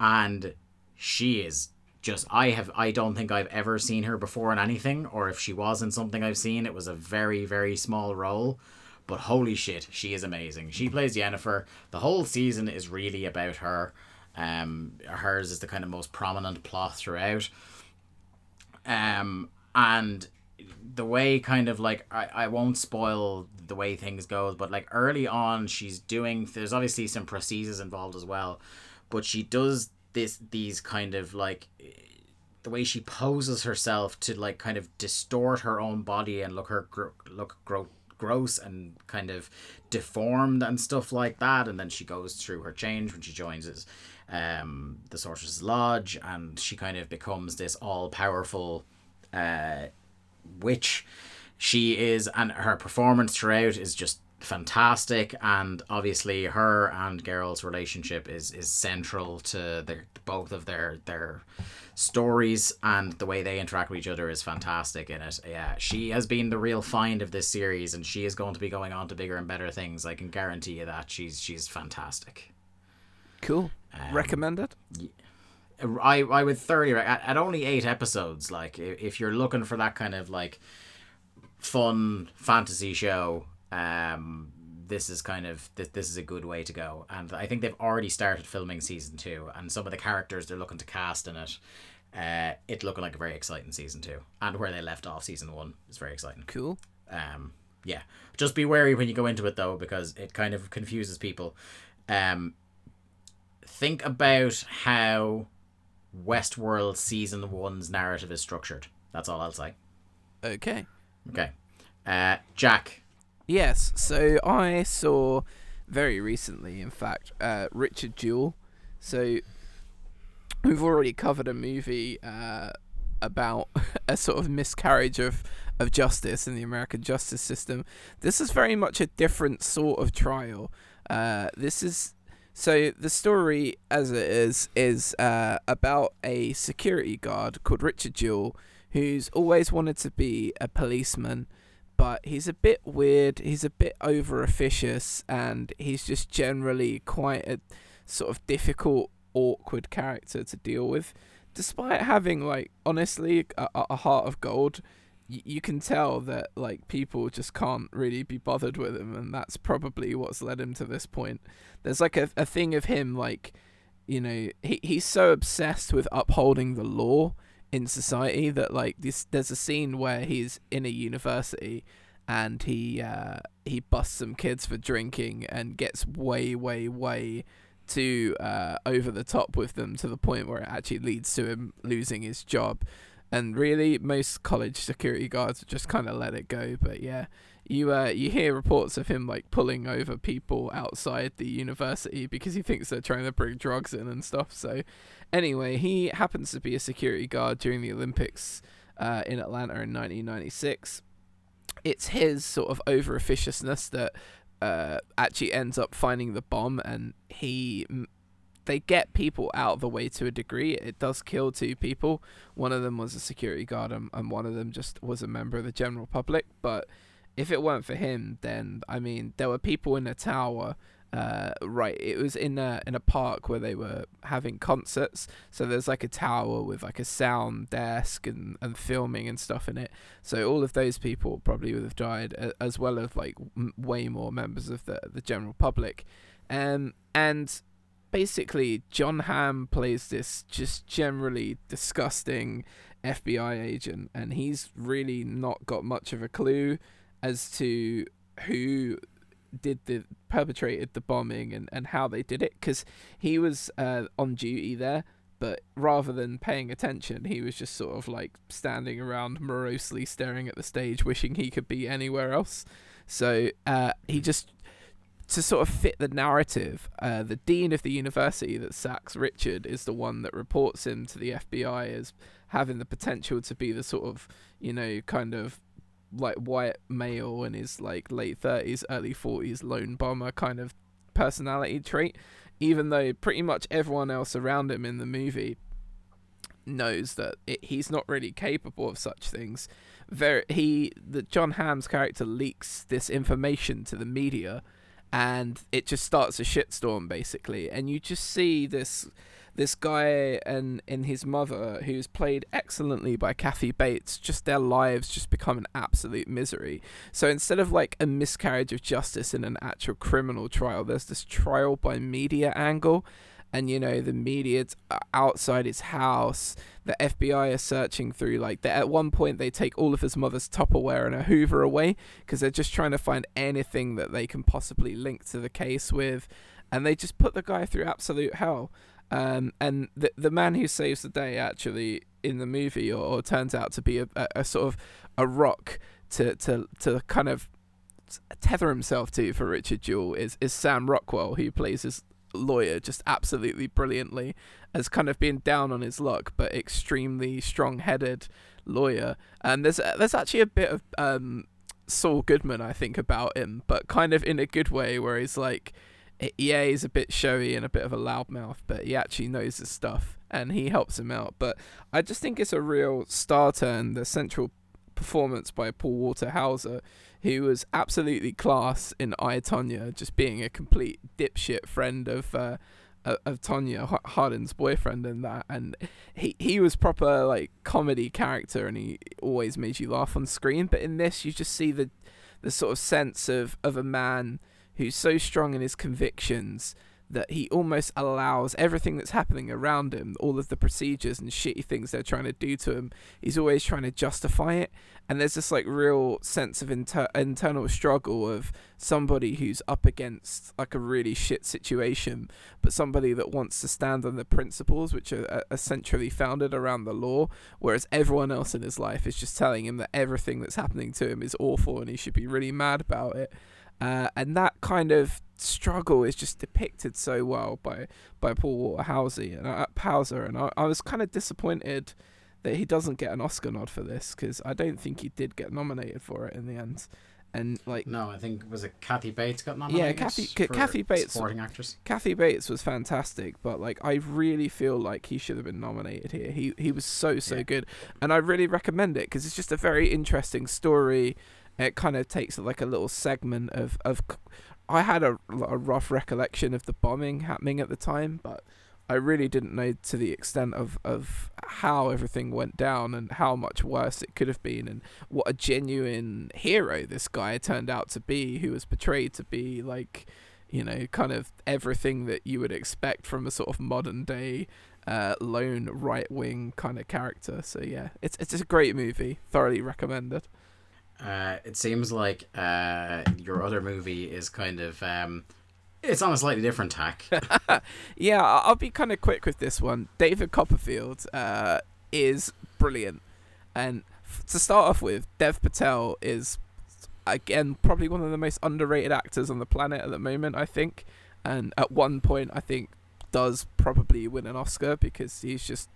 And she is just, I don't think I've ever seen her before in anything, or if she was in something I've seen, it was a very, very small role. But holy shit, she is amazing. She plays Yennefer. The whole season is really about her. Hers is the kind of most prominent plot throughout. And the way kind of like, I won't spoil the way things go, but like early on she's doing, there's obviously some prostheses involved as well, but she does these kind of like, the way she poses herself to like kind of distort her own body and look gross and kind of deformed and stuff like that. And then she goes through her change when she joins the Sorcerer's Lodge, and she kind of becomes this all-powerful witch. She is, and her performance throughout is just fantastic, and obviously her and Geralt's relationship is central to both of their stories, and the way they interact with each other is fantastic in it. Yeah, she has been the real find of this series, and she is going to be going on to bigger and better things. I can guarantee you that. She's fantastic. Cool. Recommended? Yeah. I would thoroughly recommend. At only 8 episodes, like if you're looking for that kind of like fun fantasy show, this is kind of this is a good way to go. And I think they've already started filming season 2, and some of the characters they're looking to cast in it, it's looking like a very exciting season 2, and where they left off season 1 is very exciting. Cool. Yeah, just be wary when you go into it though, because it kind of confuses people. Think about how Westworld season 1's narrative is structured. That's all I'll say. Okay. Jack. Yes, so I saw very recently, in fact, Richard Jewell. So we've already covered a movie about a sort of miscarriage of justice in the American justice system. This is very much a different sort of trial. So the story, as it is about a security guard called Richard Jewell, who's always wanted to be a policeman, but he's a bit weird, he's a bit overofficious, and he's just generally quite a sort of difficult, awkward character to deal with. Despite having, like, honestly, a heart of gold, you can tell that, like, people just can't really be bothered with him, and that's probably what's led him to this point. There's, like, a thing of him, like, you know, he's so obsessed with upholding the law in society that, like, there's a scene where he's in a university and he busts some kids for drinking and gets way too over the top with them, to the point where it actually leads to him losing his job. And really, most college security guards just kind of let it go. But yeah, you hear reports of him like pulling over people outside the university because he thinks they're trying to bring drugs in and stuff. So anyway, he happens to be a security guard during the Olympics in Atlanta in 1996. It's his sort of overofficiousness that actually ends up finding the bomb, and they get people out of the way to a degree. It does kill 2 people. One of them was a security guard and one of them just was a member of the general public. But if it weren't for him, then, I mean, there were people in a tower, right? It was in a park where they were having concerts. So there's like a tower with like a sound desk and filming and stuff in it. So all of those people probably would have died, as well as like way more members of the general public. And basically, John Hamm plays this just generally disgusting FBI agent, and he's really not got much of a clue as to who perpetrated the bombing and how they did it, because he was on duty there, but rather than paying attention, he was just sort of like standing around morosely staring at the stage, wishing he could be anywhere else. So he just to sort of fit the narrative, the dean of the university that sacks Richard is the one that reports him to the FBI as having the potential to be the sort of, you know, kind of like white male in his like late 30s, early 40s lone bomber kind of personality trait, even though pretty much everyone else around him in the movie knows that he's not really capable of such things. John Hamm's character leaks this information to the media, and it just starts a shitstorm basically. And you just see this guy and his mother, who's played excellently by Kathy Bates, just their lives just become an absolute misery. So instead of like a miscarriage of justice in an actual criminal trial, there's this trial by media angle. And, you know, the media outside his house, the FBI are searching through, like, at one point they take all of his mother's Tupperware and a Hoover away because they're just trying to find anything that they can possibly link to the case with. And they just put the guy through absolute hell. And the man who saves the day actually in the movie or turns out to be a sort of a rock to kind of tether himself to for Richard Jewell is Sam Rockwell, who plays his lawyer just absolutely brilliantly as kind of being down on his luck but extremely strong-headed lawyer. And there's actually a bit of Saul Goodman, I think, about him, but kind of in a good way, where he's like, yeah, he's a bit showy and a bit of a loudmouth, but he actually knows his stuff and he helps him out. But I just think it's a real star turn, the central performance by Paul Walter Hauser, who was absolutely class in I, Tonya, just being a complete dipshit friend of Tonya, Hardin's boyfriend, and that. And he was proper like comedy character, and he always made you laugh on screen. But in this, you just see the sort of sense of a man who's so strong in his convictions that he almost allows everything that's happening around him, all of the procedures and shitty things they're trying to do to him, he's always trying to justify it. And there's this like real sense of internal struggle of somebody who's up against like a really shit situation, but somebody that wants to stand on the principles which are essentially founded around the law, whereas everyone else in his life is just telling him that everything that's happening to him is awful and he should be really mad about it. And that kind of struggle is just depicted so well by Paul Walter Hauser, and I was kind of disappointed that he doesn't get an Oscar nod for this, because I don't think he did get nominated for it in the end. And like, no, I think was it Kathy Bates got nominated? Yeah, Kathy Bates, supporting actress. Kathy Bates was fantastic, but like I really feel like he should have been nominated here. He was so yeah. good, and I really recommend it because it's just a very interesting story. It kind of takes like a little segment of I had a rough recollection of the bombing happening at the time, but I really didn't know to the extent of how everything went down and how much worse it could have been, and what a genuine hero this guy turned out to be, who was portrayed to be like, you know, kind of everything that you would expect from a sort of modern day lone right wing kind of character. So yeah, it's a great movie, thoroughly recommended. It seems like your other movie is kind of it's on a slightly different tack. Yeah, I'll be kind of quick with this one. David Copperfield is brilliant, and to start off with, Dev Patel is again probably one of the most underrated actors on the planet at the moment, I think, and at one point I think does probably win an Oscar because he's just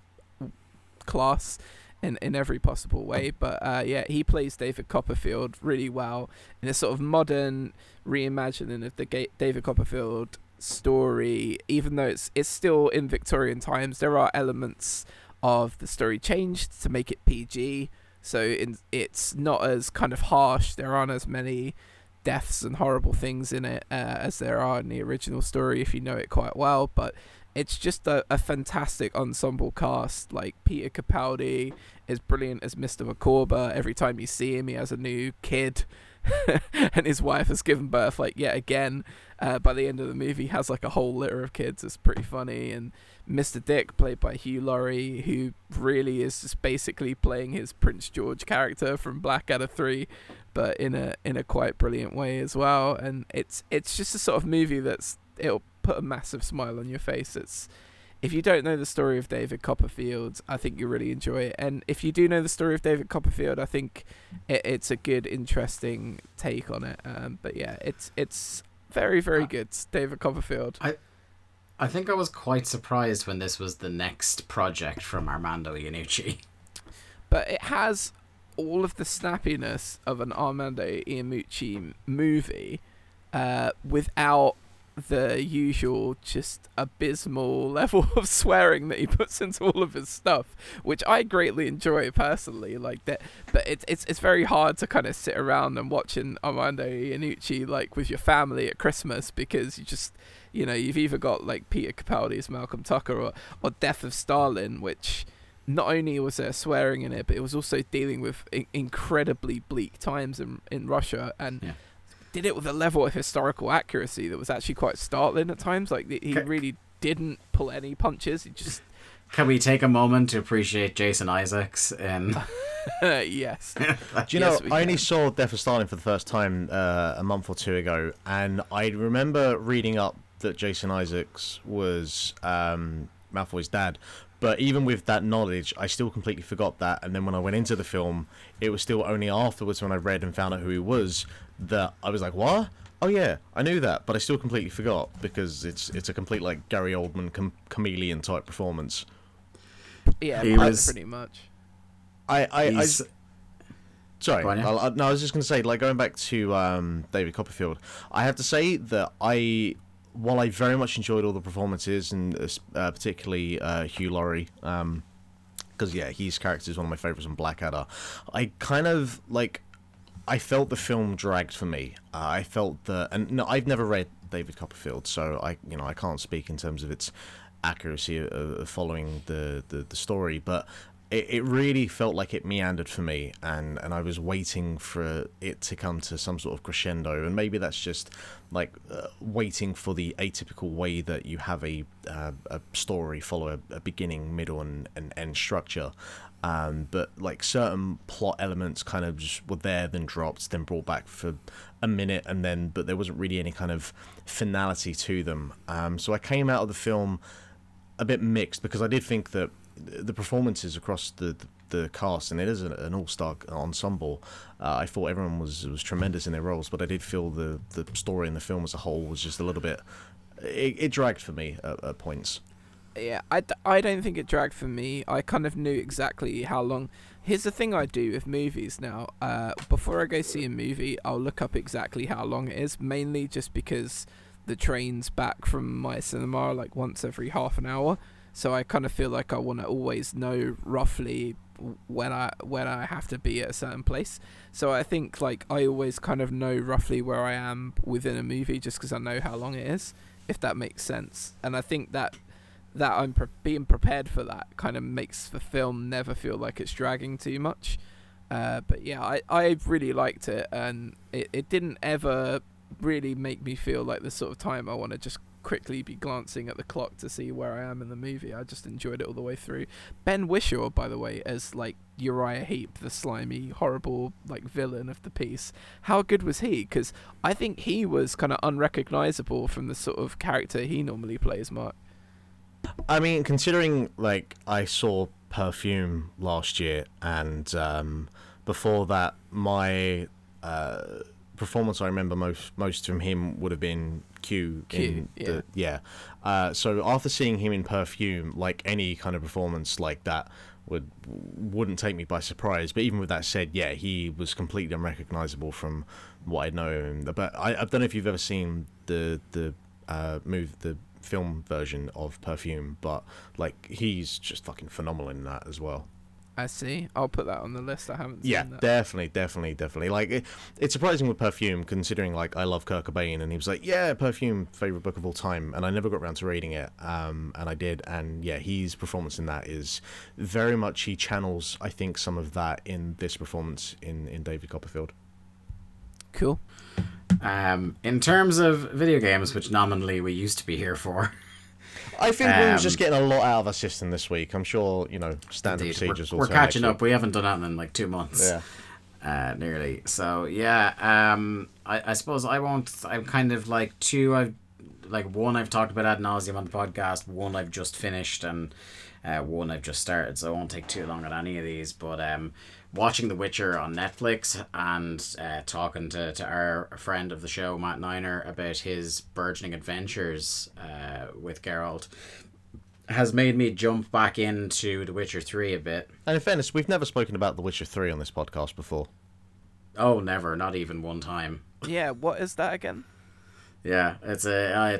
class in every possible way. But yeah, he plays David Copperfield really well in a sort of modern reimagining of the David Copperfield story, even though it's still in Victorian times. There are elements of the story changed to make it PG, so it's not as kind of harsh. There aren't as many deaths and horrible things in it as there are in the original story, if you know it quite well. But it's just a fantastic ensemble cast. Like Peter Capaldi is brilliant as Mr. Micawber. Every time you see him, he has a new kid, and his wife has given birth like yet again. By the end of the movie, he has like a whole litter of kids. It's pretty funny. And Mr. Dick, played by Hugh Laurie, who really is just basically playing his Prince George character from Blackadder 3, but in a quite brilliant way as well. And it's just a sort of movie it'll put a massive smile on your face. If you don't know the story of David Copperfield, I think you really enjoy it. And if you do know the story of David Copperfield, I think it's a good, interesting take on it. But yeah, it's Very, very good. David Copperfield. I think I was quite surprised when this was the next project from Armando Iannucci. But it has all of the snappiness of an Armando Iannucci movie without the usual just abysmal level of swearing that he puts into all of his stuff, which I greatly enjoy personally. Like that, but it's very hard to kind of sit around and watching Armando Iannucci like with your family at Christmas, because you just, you know, you've either got like Peter Capaldi's Malcolm Tucker or Death of Stalin, which not only was there swearing in it, but it was also dealing with incredibly bleak times in Russia, and did it with a level of historical accuracy that was actually quite startling at times. Like, he really didn't pull any punches. He just... Can we take a moment to appreciate Jason Isaacs? Yes. Do you know, I only saw Death of Stalin for the first time a month or two ago, and I remember reading up that Jason Isaacs was Malfoy's dad. But even with that knowledge, I still completely forgot that. And then when I went into the film, it was still only afterwards when I read and found out who he was that I was like, what? Oh yeah, I knew that, but I still completely forgot, because it's a complete like Gary Oldman chameleon type performance. Yeah, he was pretty much. I was just gonna say, like, going back to David Copperfield, I have to say that while I very much enjoyed all the performances, and particularly Hugh Laurie, because his character is one of my favourites on Blackadder, I felt the film dragged for me. I felt that, and no, I've never read David Copperfield, so I can't speak in terms of its accuracy of following the story, but it really felt like it meandered for me, and I was waiting for it to come to some sort of crescendo, and maybe that's just like waiting for the atypical way that you have a story follow a beginning, middle, and end structure, but like certain plot elements kind of just were there, then dropped, then brought back for a minute, but there wasn't really any kind of finality to them. So I came out of the film a bit mixed, because I did think that the performances across the cast, and it is an all-star ensemble, I thought everyone was tremendous in their roles, but I did feel the story and the film as a whole was just a little bit... It dragged for me at points. Yeah, I don't think it dragged for me. I kind of knew exactly how long... Here's the thing I do with movies now. Before I go see a movie, I'll look up exactly how long it is, mainly just because the trains back from my cinema are like once every half an hour. So I kind of feel like I want to always know roughly when I have to be at a certain place. So I think like I always kind of know roughly where I am within a movie, just because I know how long it is, if that makes sense. And I think that I'm being prepared for that kind of makes the film never feel like it's dragging too much. But yeah, I really liked it, and it didn't ever really make me feel like the sort of time I want to just quickly be glancing at the clock to see where I am in the movie. I just enjoyed it all the way through. Ben Whishaw, by the way, as like Uriah Heep, the slimy, horrible like villain of the piece, how good was he? Because I think he was kind of unrecognizable from the sort of character he normally plays, Mark. I mean, considering like I saw Perfume last year, and before that my performance I remember most from him would have been Q. So after seeing him in Perfume, like any kind of performance like that wouldn't take me by surprise. But even with that said, he was completely unrecognizable from what I know him. But I don't know if you've ever seen the film version of Perfume, but like he's just fucking phenomenal in that as well. I see. I'll put that on the list. I haven't seen that. Yeah, definitely. Like, it's surprising with Perfume, considering, like, I love Kurt Cobain, and he was like, Perfume, favourite book of all time, and I never got around to reading it, and I did, and, his performance in that is very much, he channels, I think, some of that in this performance in David Copperfield. Cool. In terms of video games, which nominally we used to be here for... I think we were just getting a lot out of our system this week. I'm sure, standard procedures. We're catching up. We haven't done that in like 2 months. Yeah. Nearly. So, I suppose I won't... I'm kind of like two... one I've talked about ad nauseum on the podcast, one I've just finished, and one I've just started. So I won't take too long on any of these. But watching The Witcher on Netflix and talking to our friend of the show, Matt Niner, about his burgeoning adventures with Geralt has made me jump back into The Witcher 3 a bit. And in fairness, we've never spoken about The Witcher 3 on this podcast before. Oh, never. Not even one time. Yeah, what is that again? Yeah, it's a. I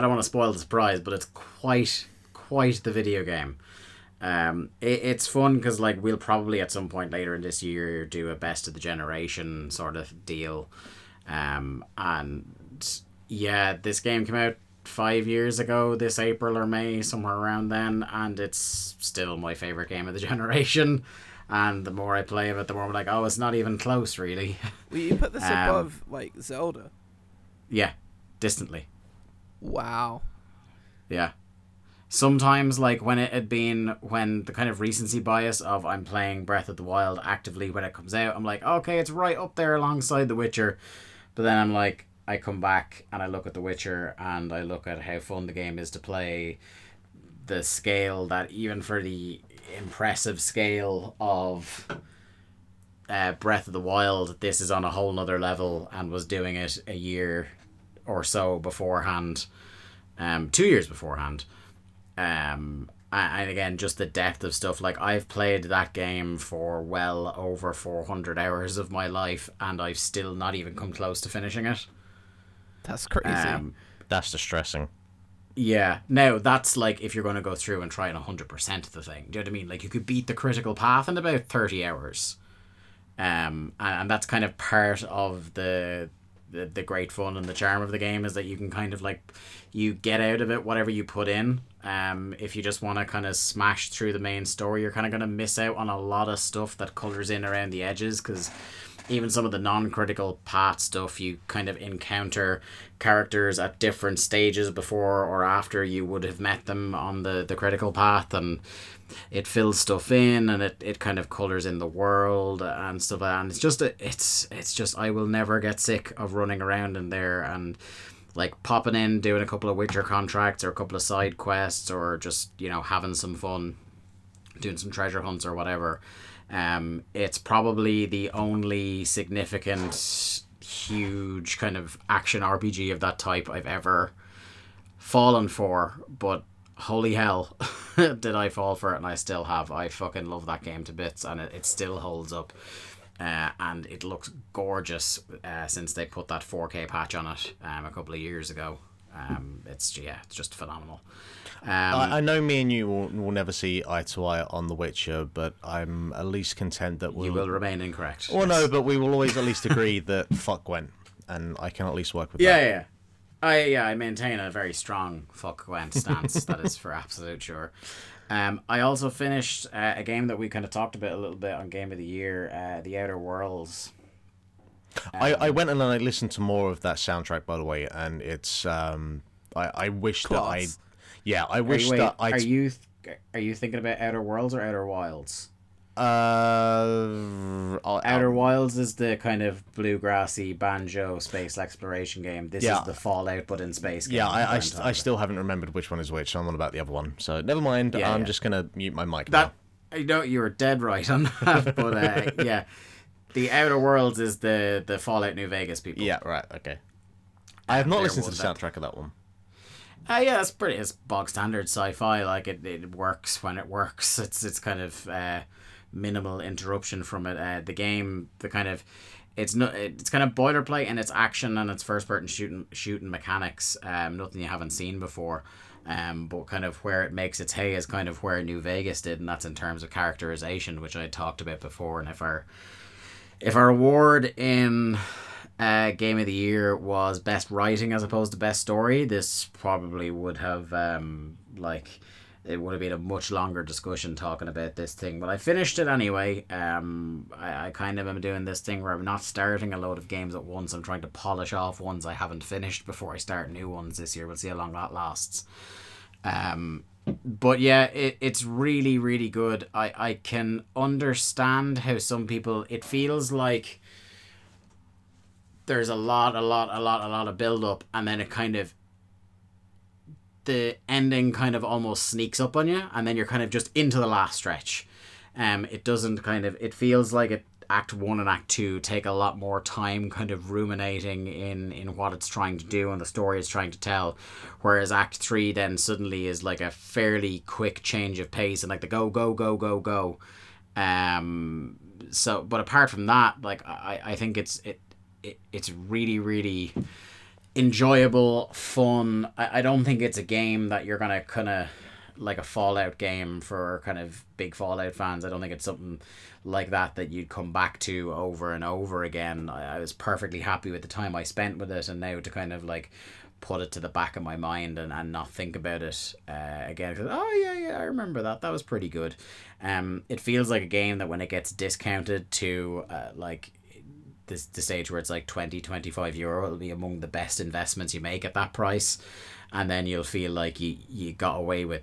don't want to spoil the surprise, but it's quite the video game. It's fun because like we'll probably at some point later in this year do a best of the generation sort of deal, and yeah, this game came out 5 years ago this April or May, somewhere around then, and it's still my favorite game of the generation. And the more I play of it, the more I'm like, oh, it's not even close, really. Well, you put this above like Zelda. Yeah, distantly. Wow. Yeah. Sometimes, like, when it had been, when the kind of recency bias of I'm playing Breath of the Wild actively when it comes out, I'm like, okay, it's right up there alongside The Witcher. But then I'm like, I come back and I look at The Witcher and I look at how fun the game is to play, the scale that even for the impressive scale of Breath of the Wild, this is on a whole nother level and was doing it a year or so beforehand, 2 years beforehand. And again, just the depth of stuff. Like, I've played that game for well over 400 hours of my life, and I've still not even come close to finishing it. That's crazy. That's distressing. Yeah. Now, that's like if you're going to go through and try and 100% the thing. Do you know what I mean? Like, you could beat the critical path in about 30 hours. And that's kind of part of the great fun and the charm of the game, is that you can kind of like, you get out of it whatever you put in. If you just want to kind of smash through the main story, you're kind of going to miss out on a lot of stuff that colors in around the edges, because even some of the non-critical path stuff, you kind of encounter characters at different stages before or after you would have met them on the critical path, and it fills stuff in, and it kind of colors in the world and stuff like that. And it's just I will never get sick of running around in there and like popping in, doing a couple of Witcher contracts or a couple of side quests, or just, you know, having some fun doing some treasure hunts or whatever. It's probably the only significant huge kind of action RPG of that type I've ever fallen for, but holy hell did I fall for it, and I still have. I fucking love that game to bits, and it still holds up, and it looks gorgeous since they put that 4K patch on it a couple of years ago. It's just phenomenal. I know me and you will never see eye to eye on The Witcher, but I'm at least content that you will remain incorrect. Or yes. No, but we will always at least agree that fuck Gwent, and I can at least work with that. Yeah. I maintain a very strong fuck Gwent stance. That is for absolute sure. I also finished a game that we kind of talked about a little bit on Game of the Year, The Outer Worlds. I went and I listened to more of that soundtrack, by the way, and it's I wish that I, yeah, I wish that I. Are you thinking about Outer Worlds or Outer Wilds? Outer Wilds is the kind of bluegrassy banjo space exploration game. This is the Fallout but in space game. Yeah, I still haven't remembered which one is which. I'm on about the other one, so never mind. Yeah, I'm just gonna mute my mic now. I know you were dead right on that, but yeah. The Outer Worlds is the Fallout New Vegas people. Yeah, right, okay. I have not listened to the soundtrack of that one. Yeah, it's bog standard sci-fi. Like, it works when it works. It's kind of minimal interruption from it. The game, the kind of it's kind of boilerplate in its action and its first-person shooting mechanics. Nothing you haven't seen before. But kind of where it makes its hay is kind of where New Vegas did, and that's in terms of characterization, which I talked about before. And if our award in Game of the Year was best writing as opposed to best story, this probably would have it would have been a much longer discussion talking about this thing. But I finished it anyway. I kind of am doing this thing where I'm not starting a load of games at once. I'm trying to polish off ones I haven't finished before I start new ones this year. We'll see how long that lasts. But yeah, it's really, really good. I can understand how some people... It feels like there's a lot of build-up, and then it kind of... The ending kind of almost sneaks up on you, and then you're kind of just into the last stretch. It doesn't kind of, it feels like it, Act 1 and Act 2 take a lot more time kind of ruminating in what it's trying to do and the story it's trying to tell, whereas Act 3 then suddenly is like a fairly quick change of pace and like the go. So, but apart from that, like I think it's really, really enjoyable, fun. I don't think it's a game that you're going to kind of, like a Fallout game for kind of big Fallout fans. I don't think it's something like that you'd come back to over and over again. I was perfectly happy with the time I spent with it, and now to kind of like put it to the back of my mind and not think about it again. Cause, oh yeah, I remember that. That was pretty good. It feels like a game that when it gets discounted to like this the stage where it's like 20, €25, it'll be among the best investments you make at that price, and then you'll feel like you got away with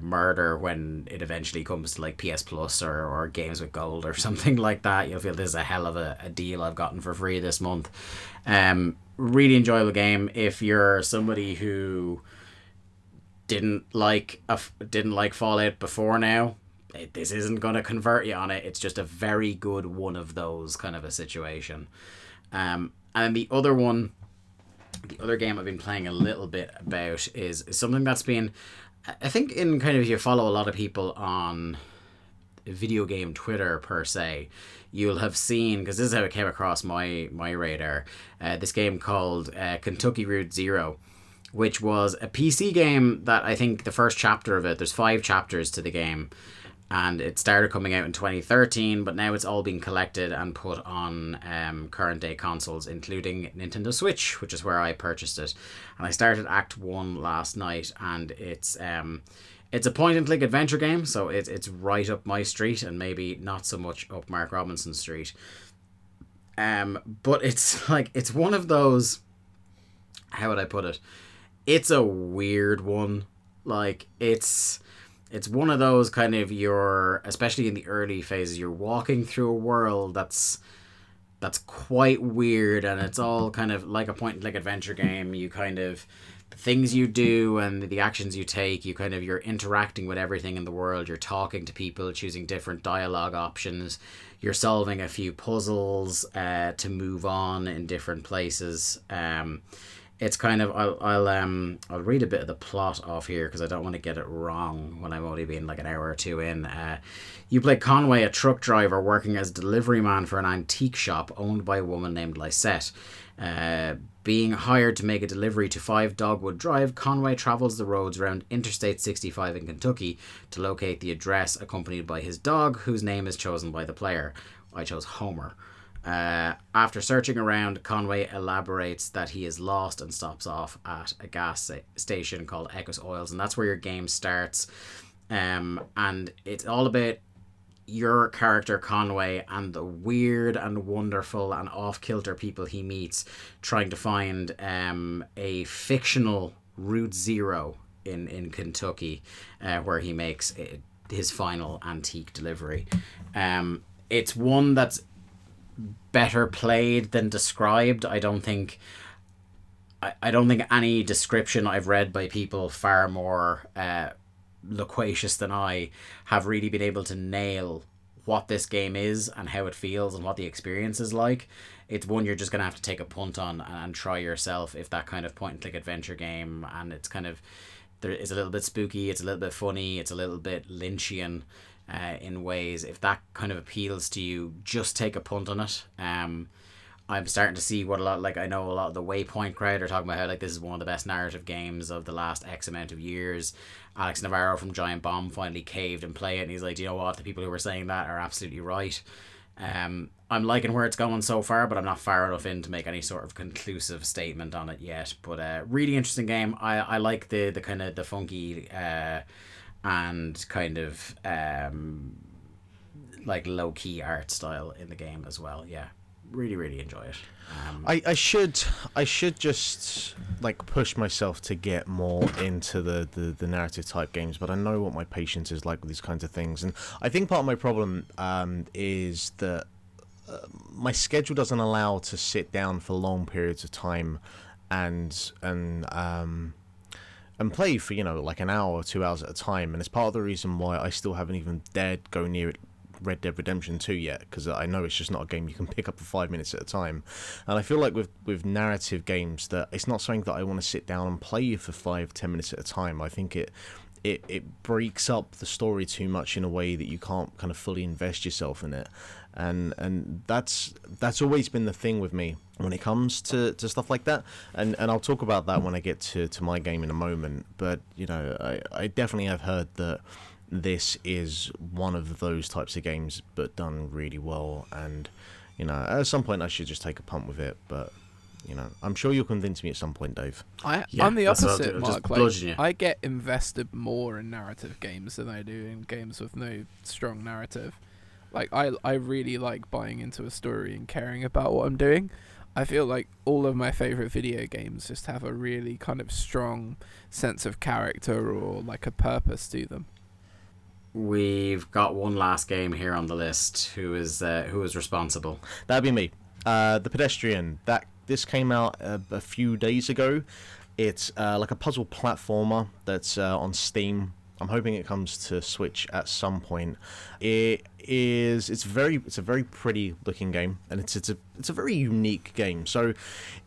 murder when it eventually comes to like PS Plus or Games with Gold or something like that. You'll feel this is a hell of a deal I've gotten for free this month. Really enjoyable game. If you're somebody who didn't like Fallout before now, this isn't going to convert you on it. It's just a very good one of those kind of a situation. And the other one, the other game I've been playing a little bit about is something that's been, I think, in kind of, you follow a lot of people on video game Twitter per se, you'll have seen, because this is how it came across my radar, this game called Kentucky Route Zero, which was a PC game that I think the first chapter of it, there's 5 chapters to the game, and it started coming out in 2013, but now it's all been collected and put on current day consoles, including Nintendo Switch, which is where I purchased it. And I started Act 1 last night, and it's a point-and-click adventure game, so it's right up my street, and maybe not so much up Mark Robinson's street. But it's like, it's one of those, how would I put it? It's a weird one. Like, it's one of those kind of, you're, especially in the early phases, you're walking through a world that's quite weird, and it's all kind of like a point-and-click adventure game. You kind of, the things you do and the actions you take, you kind of, you're interacting with everything in the world. You're talking to people, choosing different dialogue options. You're solving a few puzzles to move on in different places. It's kind of, I'll read a bit of the plot off here because I don't want to get it wrong when I've only been like an hour or two in. You play Conway, a truck driver working as a delivery man for an antique shop owned by a woman named Lysette. Being hired to make a delivery to 5 Dogwood Drive, Conway travels the roads around Interstate 65 in Kentucky to locate the address, accompanied by his dog, whose name is chosen by the player. I chose Homer. After searching around, Conway elaborates that he is lost and stops off at a gas station called Eccles Oils, and that's where your game starts. And it's all about your character Conway and the weird and wonderful and off-kilter people he meets, trying to find a fictional Route Zero in Kentucky, where he makes his final antique delivery. It's one that's better played than described. I don't think any description I've read by people far more loquacious than I have really been able to nail what this game is and how it feels and what the experience is like. It's one you're just going to have to take a punt on and try yourself if that kind of point-and-click adventure game. And it's kind of, there is a little bit spooky, it's a little bit funny, it's a little bit Lynchian in ways. If that kind of appeals to you, just take a punt on it. I'm starting to see what a lot, like I know a lot of the Waypoint crowd are talking about how like this is one of the best narrative games of the last X amount of years. Alex Navarro from Giant Bomb finally caved and played it, and he's like, do you know what, the people who were saying that are absolutely right. I'm liking where it's going so far, but I'm not far enough in to make any sort of conclusive statement on it yet. But really interesting game. I like the kind of the funky and kind of like low-key art style in the game as well. Yeah, really enjoy it. I should just like push myself to get more into the narrative type games, but I know what my patience is like with these kinds of things, and I think part of my problem is that my schedule doesn't allow to sit down for long periods of time and and play for, you know, like an hour or 2 hours at a time. And it's part of the reason why I still haven't even dared go near it Red Dead Redemption 2 yet, because I know it's just not a game you can pick up for 5 minutes at a time. And I feel like with narrative games that it's not something that I want to sit down and play for 5-10 minutes at a time. I think it breaks up the story too much in a way that you can't kind of fully invest yourself in it. And that's always been the thing with me when it comes to stuff like that. And I'll talk about that when I get to my game in a moment. But, you know, I definitely have heard that this is one of those types of games, but done really well. And, you know, at some point I should just take a punt with it, but, you know, I'm sure you'll convince me at some point, Dave. I'm the opposite, Mark. Like, I get invested more in narrative games than I do in games with no strong narrative. Like, I really like buying into a story and caring about what I'm doing. I feel like all of my favourite video games just have a really kind of strong sense of character or, like, a purpose to them. We've got one last game here on the list. Who is responsible? That'd be me. The Pedestrian. This came out a few days ago. It's like a puzzle platformer that's on Steam. I'm hoping it comes to Switch at some point. It's a very pretty looking game, and it's a very unique game. So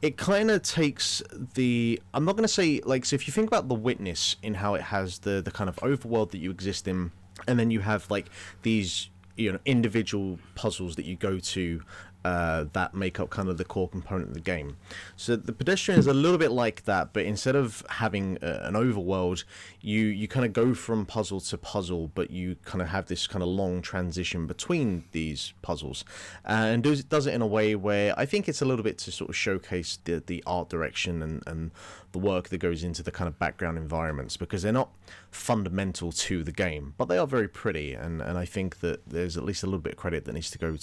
it kind of takes the, I'm not going to say, like, so if you think about The Witness in how it has the kind of overworld that you exist in, and then you have, like, these, you know, individual puzzles that you go to that make up kind of the core component of the game. So The Pedestrian is a little bit like that, but instead of having an overworld, you kind of go from puzzle to puzzle, but you kind of have this kind of long transition between these puzzles, and does it in a way where I think it's a little bit to sort of showcase the art direction and the work that goes into the kind of background environments, because they're not fundamental to the game, but they are very pretty, and I think that there's at least a little bit of credit that needs to go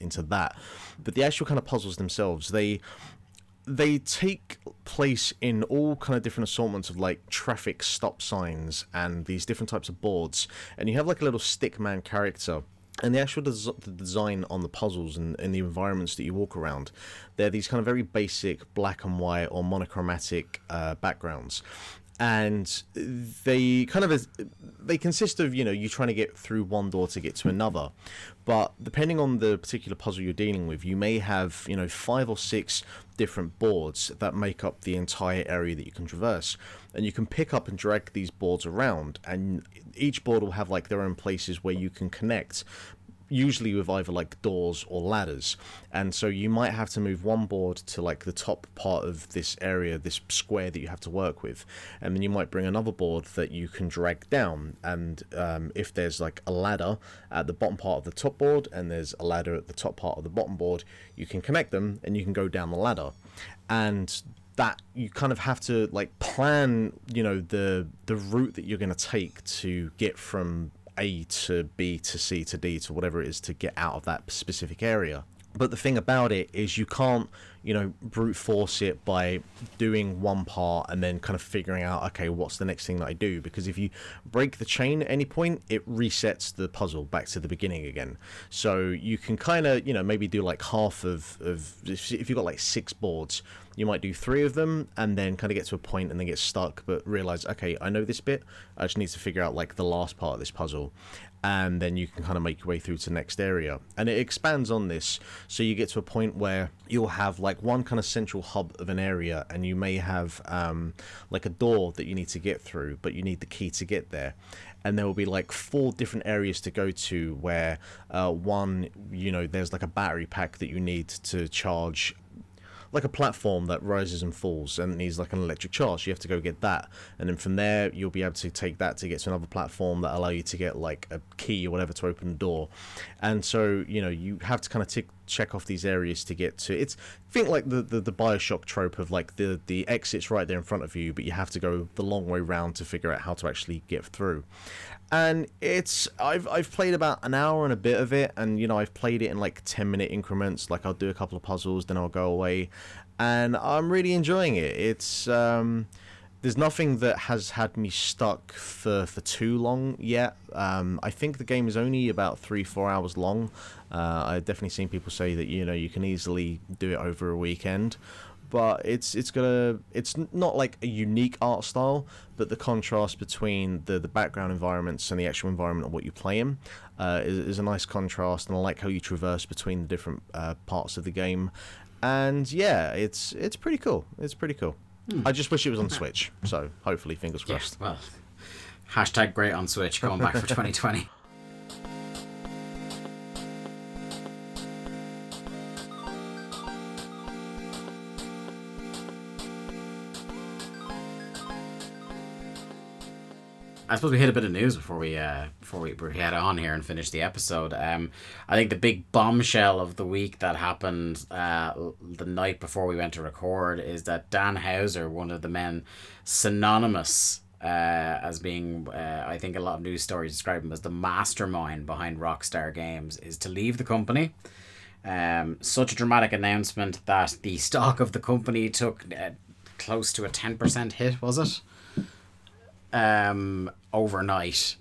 into that. But the actual kind of puzzles themselves, they take place in all kind of different assortments of, like, traffic stop signs and these different types of boards, and you have, like, a little stick man character. And the actual the design on the puzzles and the environments that you walk around, they're these kind of very basic black and white or monochromatic backgrounds. And they consist of, you know, you trying to get through one door to get to another. But depending on the particular puzzle you're dealing with, you may have, you know, 5 or 6 different boards that make up the entire area that you can traverse. And you can pick up and drag these boards around, and each board will have, like, their own places where you can connect, usually with either, like, doors or ladders. And so you might have to move one board to, like, the top part of this area, this square that you have to work with, and then you might bring another board that you can drag down, and if there's, like, a ladder at the bottom part of the top board and there's a ladder at the top part of the bottom board, you can connect them and you can go down the ladder. And that you kind of have to, like, plan, you know, the route that you're going to take to get from A to B to C to D to whatever it is to get out of that specific area. But the thing about it is you can't, you know, brute force it by doing one part and then kind of figuring out, okay, what's the next thing that I do? Because if you break the chain at any point, it resets the puzzle back to the beginning again. So you can kind of, you know, maybe do, like, half of if you've got, like, 6 boards, you might do 3 of them and then kind of get to a point and then get stuck, but realize, okay, I know this bit, I just need to figure out, like, the last part of this puzzle. And then you can kind of make your way through to the next area. And it expands on this, so you get to a point where you'll have, like, one kind of central hub of an area, and you may have like a door that you need to get through, but you need the key to get there. And there will be, like, 4 different areas to go to where one, you know, there's, like, a battery pack that you need to charge, like a platform that rises and falls and needs, like, an electric charge. You have to go get that, and then from there you'll be able to take that to get to another platform that allow you to get, like, a key or whatever to open the door. And so, you know, you have to kind of check off these areas to get to. It's, I think, like the Bioshock trope of, like, the exit's right there in front of you, but you have to go the long way round to figure out how to actually get through. And it's, I've played about an hour and a bit of it, and, you know, I've played it in, like, 10-minute increments. Like, I'll do a couple of puzzles, then I'll go away, and I'm really enjoying it. It's there's nothing that has had me stuck for too long yet. I think the game is only about 3-4 hours long. I've definitely seen people say that, you know, you can easily do it over a weekend. but it's not like a unique art style, but the contrast between the background environments and the actual environment of what you play in is a nice contrast, and I like how you traverse between the different parts of the game. And yeah, it's pretty cool. It's pretty cool. I just wish it was on Switch, so hopefully, fingers crossed. Yeah, well, hashtag great on Switch, going back for 2020. I suppose we hit a bit of news before we head on here and finish the episode. I think the big bombshell of the week that happened the night before we went to record is that Dan Houser, one of the men synonymous as being, I think a lot of news stories describe him as the mastermind behind Rockstar Games, is to leave the company. Such a dramatic announcement that the stock of the company took close to a 10% hit, was it? Overnight,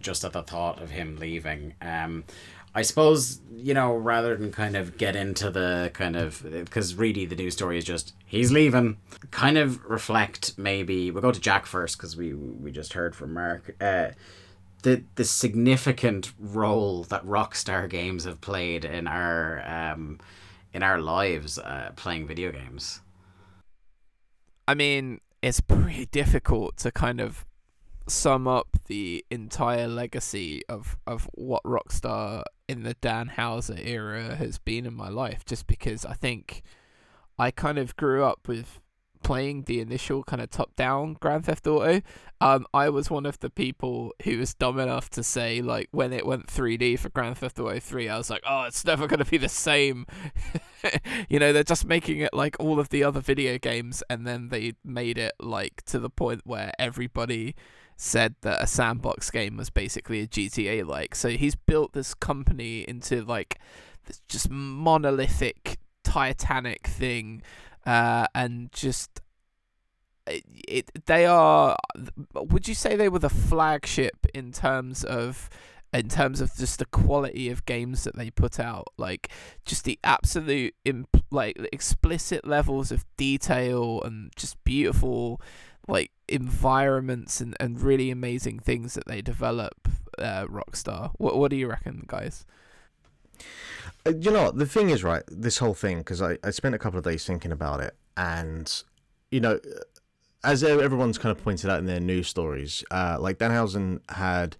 just at the thought of him leaving. I suppose, you know, rather than kind of get into the kind of, because really the news story is just he's leaving, kind of reflect, maybe we'll go to Jack first because we just heard from Mark, the significant role that Rockstar Games have played in our lives, playing video games. I mean, it's pretty difficult to kind of sum up the entire legacy of what Rockstar in the Dan Houser era has been in my life, just because I think I kind of grew up with playing the initial kind of top-down Grand Theft Auto. I was one of the people who was dumb enough to say, like, when it went 3D for Grand Theft Auto 3, I was like, oh, it's never going to be the same. You know, they're just making it like all of the other video games, and then they made it like to the point where everybody said that a sandbox game was basically a GTA-like. So he's built this company into like this just monolithic, titanic thing. And just they are, would you say they were the flagship in terms of just the quality of games that they put out, like just the absolute explicit levels of detail and just beautiful like environments and really amazing things that they develop, Rockstar. What do you reckon, guys? You know, the thing is, right, this whole thing, because I spent a couple of days thinking about it, and, you know, as everyone's kind of pointed out in their news stories, like Danhausen has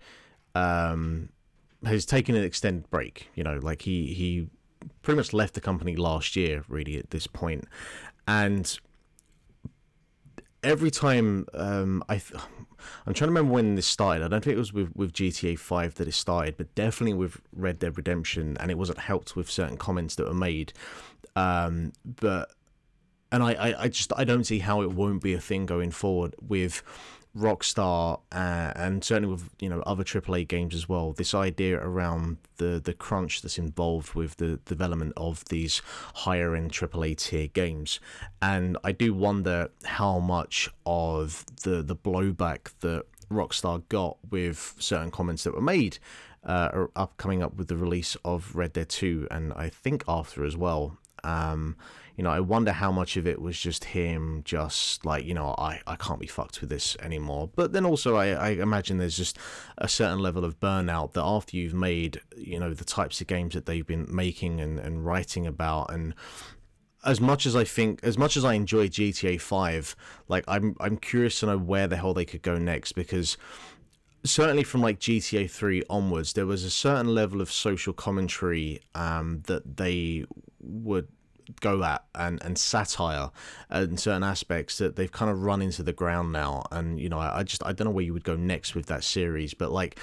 taken an extended break, you know, like he pretty much left the company last year, really, at this point. And every time, I'm trying to remember when this started. I don't think it was with GTA 5 that it started, but definitely with Red Dead Redemption, and it wasn't helped with certain comments that were made. I don't see how it won't be a thing going forward with Rockstar, and certainly with, you know, other AAA games as well. This idea around the crunch that's involved with the development of these higher end AAA tier games, and I do wonder how much of the blowback that Rockstar got with certain comments that were made coming up with the release of Red Dead 2, and I think after as well. You know, I wonder how much of it was just him just like, you know, I can't be fucked with this anymore. But then also I imagine there's just a certain level of burnout that after you've made, you know, the types of games that they've been making and writing about, and as much as I enjoy GTA 5, like I'm curious to know where the hell they could go next, because certainly from like GTA 3 onwards, there was a certain level of social commentary that they would go at and satire and certain aspects that they've kind of run into the ground now. And, you know, I don't know where you would go next with that series, but like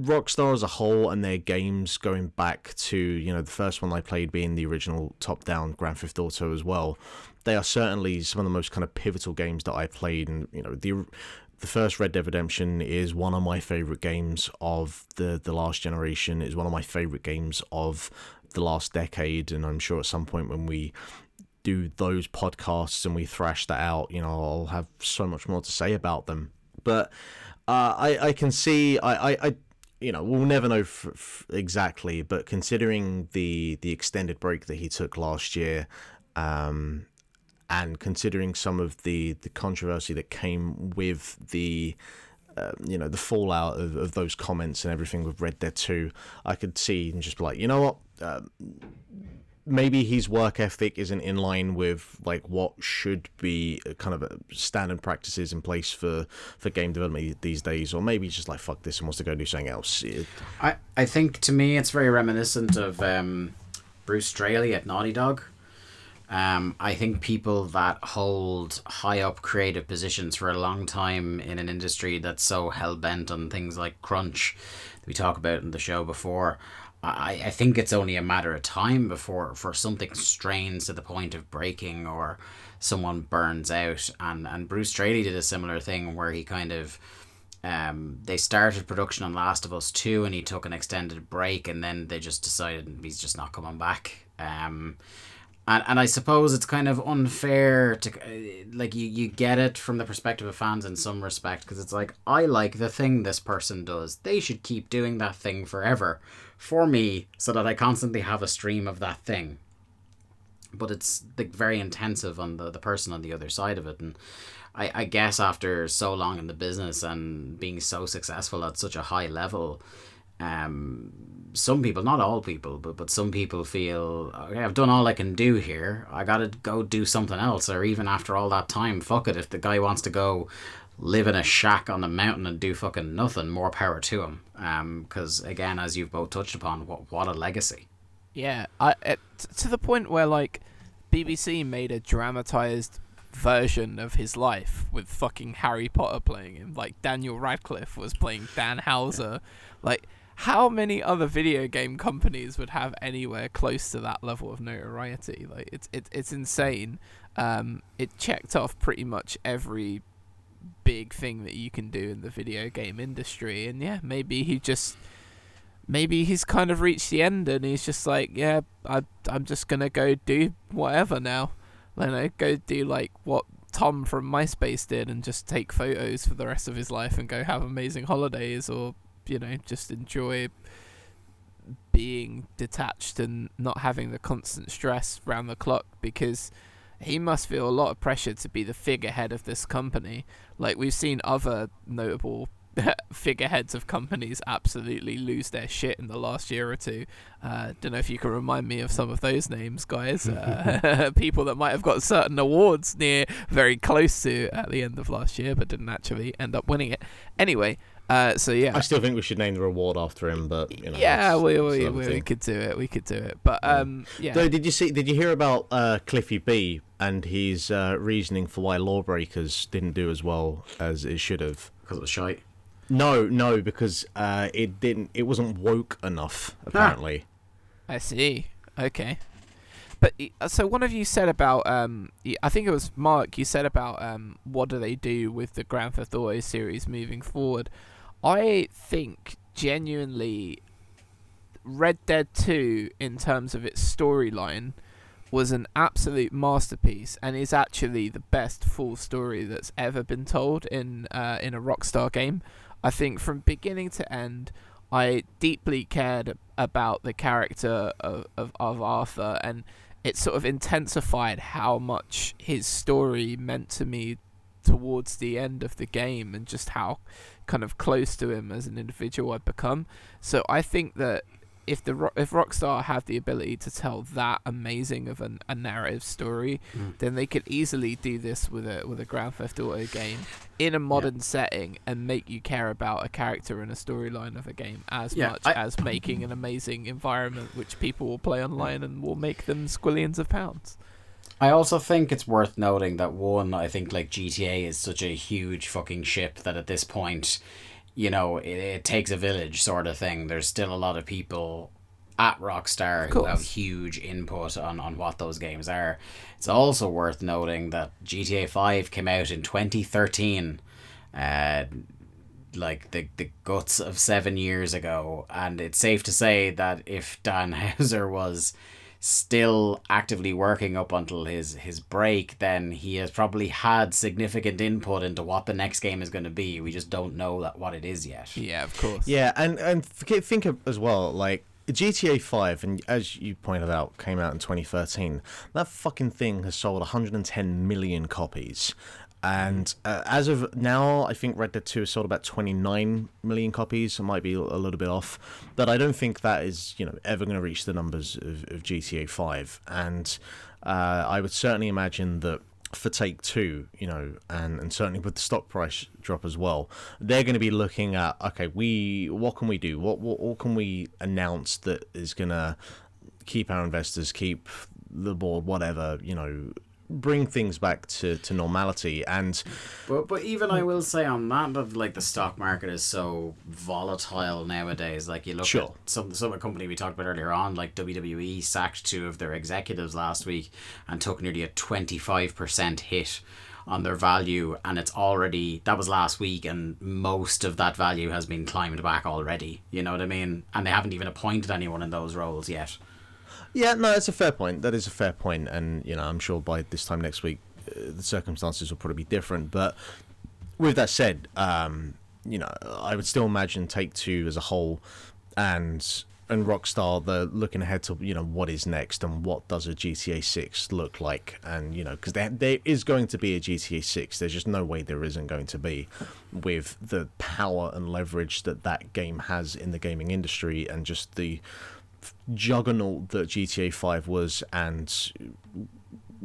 Rockstar as a whole and their games, going back to, you know, the first one I played being the original top-down Grand Theft Auto as well, they are certainly some of the most kind of pivotal games that I played. And, you know, the first Red Dead Redemption is one of my favorite games of the last generation. It's one of my favorite games of the last decade, and I'm sure at some point when we do those podcasts and we thrash that out, you know, I'll have so much more to say about them. But I can see, I you know, we'll never know exactly, but considering the extended break that he took last year, And considering some of the controversy that came with the the fallout of those comments and everything with Red Dead 2, I could see and just be like, you know what, maybe his work ethic isn't in line with like what should be kind of a standard practices in place for game development these days, or maybe he's just like, fuck this, and wants to go do something else. I think to me it's very reminiscent of Bruce Straley at Naughty Dog. I think people that hold high up creative positions for a long time in an industry that's so hell-bent on things like crunch that we talk about in the show before, I think it's only a matter of time before for something strains to the point of breaking or someone burns out. And Bruce Straley did a similar thing where he kind of... they started production on Last of Us 2 and he took an extended break, and then they just decided he's just not coming back. And I suppose it's kind of unfair to, like, you get it from the perspective of fans in some respect, because it's like, I like the thing this person does. They should keep doing that thing forever for me so that I constantly have a stream of that thing. But it's like very intensive on the person on the other side of it. And I guess after so long in the business and being so successful at such a high level, some people, not all people, but some people feel, okay, I've done all I can do here, I gotta go do something else. Or even after all that time, fuck it, if the guy wants to go live in a shack on a mountain and do fucking nothing, more power to him. Because again, as you've both touched upon, what a legacy. Yeah, to the point where like BBC made a dramatized version of his life with fucking Harry Potter playing him, like Daniel Radcliffe was playing Dan Houser. Like, how many other video game companies would have anywhere close to that level of notoriety? Like, it's insane. It checked off pretty much every big thing that you can do in the video game industry. And yeah, maybe he's kind of reached the end and he's just like, yeah, I'm just gonna go do whatever now. I don't know, go do like what Tom from MySpace did and just take photos for the rest of his life and go have amazing holidays, or just enjoy being detached and not having the constant stress round the clock, because he must feel a lot of pressure to be the figurehead of this company. Like, we've seen other notable figureheads of companies absolutely lose their shit in the last year or two. Don't know if you can remind me of some of those names, guys. People that might have got certain awards near very close to at the end of last year but didn't actually end up winning it. Anyway, so yeah, I still think we should name the reward after him, but yeah, we could do it. We could do it. But yeah. So did you hear about Cliffy B and his reasoning for why Lawbreakers didn't do as well as it should have? Because it was shite. No, because it didn't. It wasn't woke enough, apparently. I see. Okay. But so one of you said about, I think it was Mark, you said about what do they do with the Grand Theft Auto series moving forward. I think genuinely Red Dead 2, in terms of its storyline, was an absolute masterpiece and is actually the best full story that's ever been told in a Rockstar game. I think from beginning to end, I deeply cared about the character of Arthur, and it sort of intensified how much his story meant to me towards the end of the game, and just how kind of close to him as an individual I'd become. So I think that if Rockstar have the ability to tell that amazing of a narrative story, then they could easily do this with a Grand Theft Auto game in a modern setting and make you care about a character and a storyline of a game as much as making an amazing environment which people will play online and will make them squillions of pounds. I also think it's worth noting that I think like GTA is such a huge fucking ship that at this point, it takes a village sort of thing. There's still a lot of people at Rockstar who have huge input on what those games are. It's also worth noting that GTA 5 came out in 2013, like the guts of 7 years ago. And it's safe to say that if Dan Houser was still actively working up until his break, then he has probably had significant input into what the next game is going to be. We just don't know what it is yet. Yeah, of course. Yeah, and think of as well, like, GTA 5, and as you pointed out, came out in 2013. That fucking thing has sold 110 million copies. And as of now, I think Red Dead 2 has sold about 29 million copies. I might be a little bit off. But I don't think that is, you know, ever going to reach the numbers of GTA 5. And I would certainly imagine that for Take-Two, you know, and certainly with the stock price drop as well, they're going to be looking at, okay, what can we do? What can we announce that is going to keep our investors, keep the board, whatever, you know, bring things back to normality. And but even I will say on that, of like, the stock market is so volatile nowadays. Like, you look at some company we talked about earlier on, like WWE sacked two of their executives last week and took nearly a 25% hit on their value, and it's already, that was last week, and most of that value has been climbed back already, you know what I mean? And they haven't even appointed anyone in those roles yet. Yeah, no, that's a fair point. That is a fair point. And, you know, I'm sure by this time next week, the circumstances will probably be different. But with that said, you know, I would still imagine Take-Two as a whole and Rockstar, they're looking ahead to, you know, what is next and what does a GTA 6 look like. And, you know, because there is going to be a GTA 6. There's just no way there isn't going to be, with the power and leverage that game has in the gaming industry, and just the juggernaut that GTA 5 was, and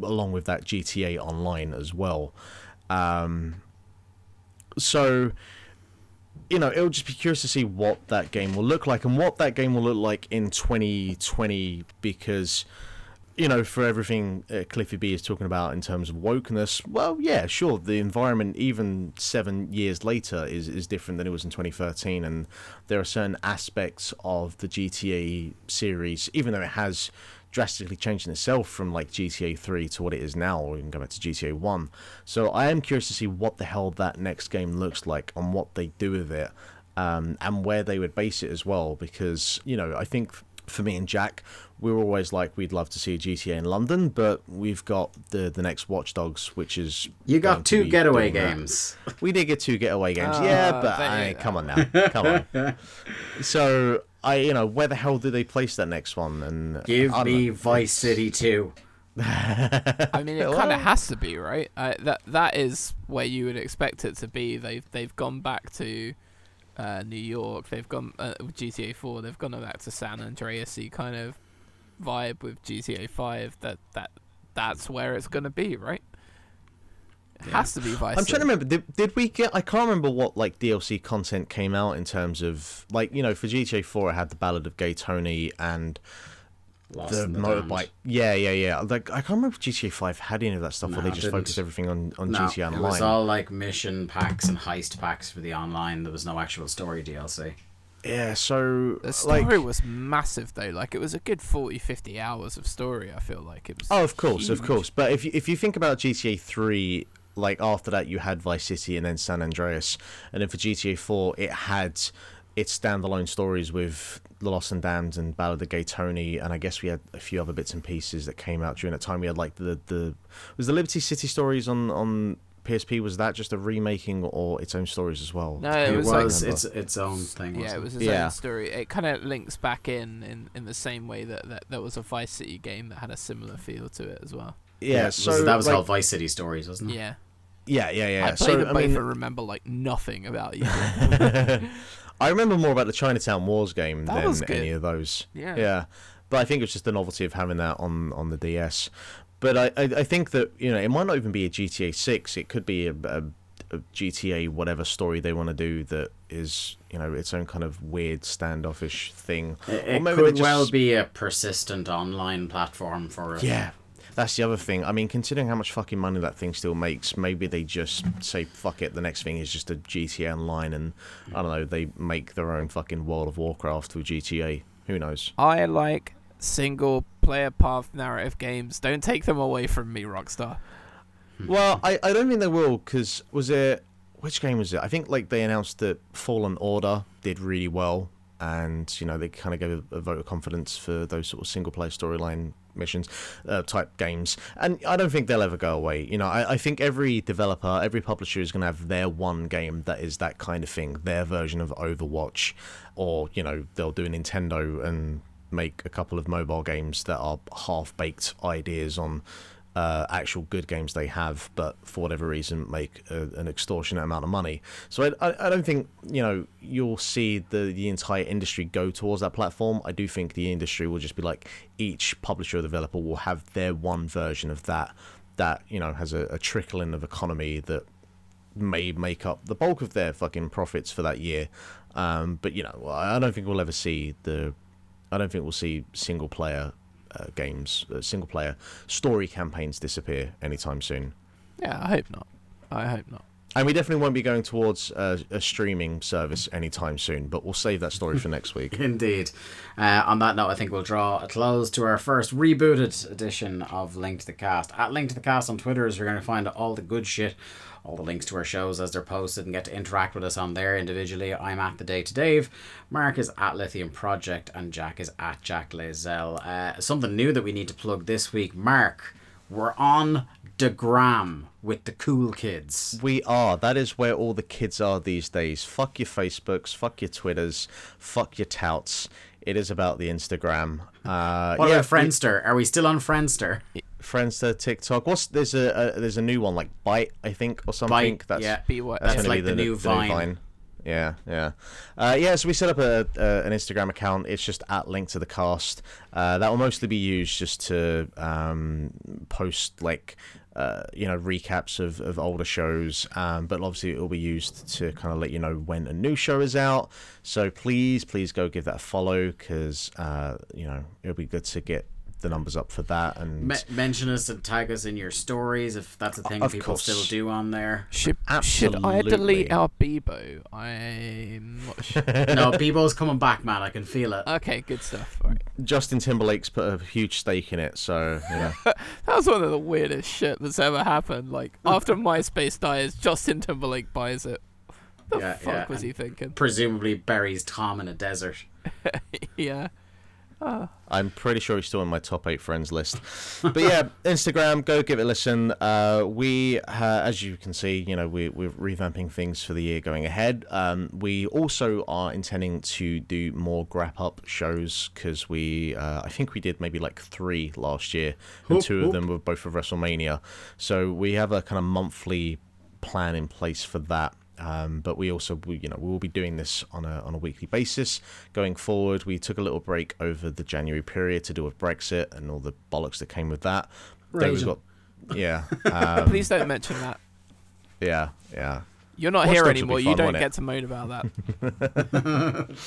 along with that GTA Online as well. So, you know, it'll just be curious to see what that game will look like, and what that game will look like in 2020, because, you know, for everything Cliffy B is talking about in terms of wokeness, well, yeah, sure, the environment even 7 years later is different than it was in 2013, and there are certain aspects of the GTA series, even though it has drastically changed in itself from, like, GTA 3 to what it is now, or even go back to GTA 1. So I am curious to see what the hell that next game looks like, and what they do with it, and where they would base it as well, because, you know, I think for me and Jack, we were always like, we'd love to see a GTA in London, but we've got the next Watch Dogs, which is... You got two getaway games. We did get two getaway games, yeah, but come on now, come on. So, you know, where the hell do they place that next one? And give me Vice City 2. I mean, it kind of has to be, right? That is where you would expect it to be. They've gone back to... New York. They've gone with GTA 4. They've gone back to San Andreas-y kind of vibe with GTA 5. That's where it's gonna be, right? It has to be Vice City. I'm trying to remember. Did we get? I can't remember what, like, DLC content came out in terms of, like, you know, for GTA 4, it had the Ballad of Gay Tony and Lost the motorbike. Band. Yeah. Like, I can't remember if GTA 5 had any of that stuff, or they just focused everything on GTA Online. It was all like mission packs and heist packs for the online. There was no actual story DLC. Yeah, so... The story was massive, though. Like, it was a good 40, 50 hours of story, I feel like. It was of course. But if you think about GTA 3, like, after that you had Vice City and then San Andreas. And then for GTA 4, it had its standalone stories with The Lost and Damned and Ballad of Gay Tony, and I guess we had a few other bits and pieces that came out during that time. We had, like, was the Liberty City stories on PSP, was that just a remaking or its own stories as well? No, it was like, its own thing. Yeah, it was its own story. It kind of links back in the same way that there was a Vice City game that had a similar feel to it as well. Yeah, so that was, like, all Vice City stories, wasn't it? Yeah. I played and remember, like, nothing about you. I remember more about the Chinatown Wars game than any of those. Yeah. But I think it was just the novelty of having that on the DS. But I think that, you know, it might not even be a GTA 6. It could be a GTA whatever story they want to do that is, you know, its own kind of weird standoffish thing. It could well be a persistent online platform for it. Yeah. That's the other thing. I mean, considering how much fucking money that thing still makes, maybe they just say, fuck it, the next thing is just a GTA Online, and, I don't know, they make their own fucking World of Warcraft with GTA. Who knows? I like single-player path narrative games. Don't take them away from me, Rockstar. Well, I don't think they will, because which game was it? I think, like, they announced that Fallen Order did really well, and, you know, they kind of gave a vote of confidence for those sort of single-player storyline missions type games, and I don't think they'll ever go away. You know, I think every developer, every publisher is going to have their one game that is that kind of thing, their version of Overwatch, or, you know, they'll do a Nintendo and make a couple of mobile games that are half-baked ideas on actual good games they have, but for whatever reason make an extortionate amount of money. So I don't think, you know, you'll see the entire industry go towards that platform. I do think the industry will just be like, each publisher or developer will have their one version of that, you know, has a trickling of economy that may make up the bulk of their fucking profits for that year. But, you know, I don't think we'll ever see I don't think we'll see single-player games, single-player story campaigns disappear anytime soon. Yeah, I hope not. I hope not. And we definitely won't be going towards a streaming service anytime soon, but we'll save that story for next week. Indeed. On that note, I think we'll draw a close to our first rebooted edition of Link to the Cast. At Link to the Cast on Twitter is where you're going to find all the good shit, all the links to our shows as they're posted, and get to interact with us on there individually. I'm at The Day to Dave, Mark is at Lithium Project, and Jack is at Jack Lazell. Something new that we need to plug this week. Mark, we're on the Gram with the cool kids. We are. That is where all the kids are these days. Fuck your Facebooks, fuck your Twitters, fuck your touts. It is about the Instagram. What about Friendster? Are we still on Friendster? Friendster, TikTok. There's a new one like Byte, I think, or something. Byte, that's like the new Vine. Yeah. So we set up an Instagram account. It's just at Link to the Cast. That will mostly be used just to post like recaps of older shows, but obviously it will be used to kind of let you know when a new show is out. So please go give that a follow, because it'll be good to get the numbers up for that. And mention us and tag us in your stories if that's a thing people still do on there. Should I delete our Bebo? I'm not sure. No, Bebo's coming back, man. I can feel it. Okay, good stuff. All right. Justin Timberlake's put a huge stake in it, so yeah. That was one of the weirdest shit that's ever happened. Like, after MySpace dies, Justin Timberlake buys it. What the fuck was he thinking? Presumably buries Tom in a desert. Yeah. I'm pretty sure he's still in my top 8 friends list. But yeah, Instagram, go give it a listen. We as you can see, we're revamping things for the year going ahead. We also are intending to do more wrap up shows, because I think we did maybe like 3 last year, and 2 of them were both for WrestleMania. So we have a kind of monthly plan in place for that. But we also, we will be doing this on a weekly basis going forward. We took a little break over the January period to deal with Brexit and all the bollocks that came with that. Right. Please don't mention that. Yeah. You're not here anymore. You don't get to moan about that.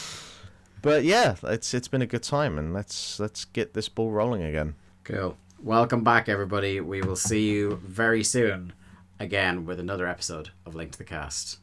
But yeah, it's been a good time, and let's get this ball rolling again. Cool. Welcome back, everybody. We will see you very soon. Again, with another episode of Link to the Cast.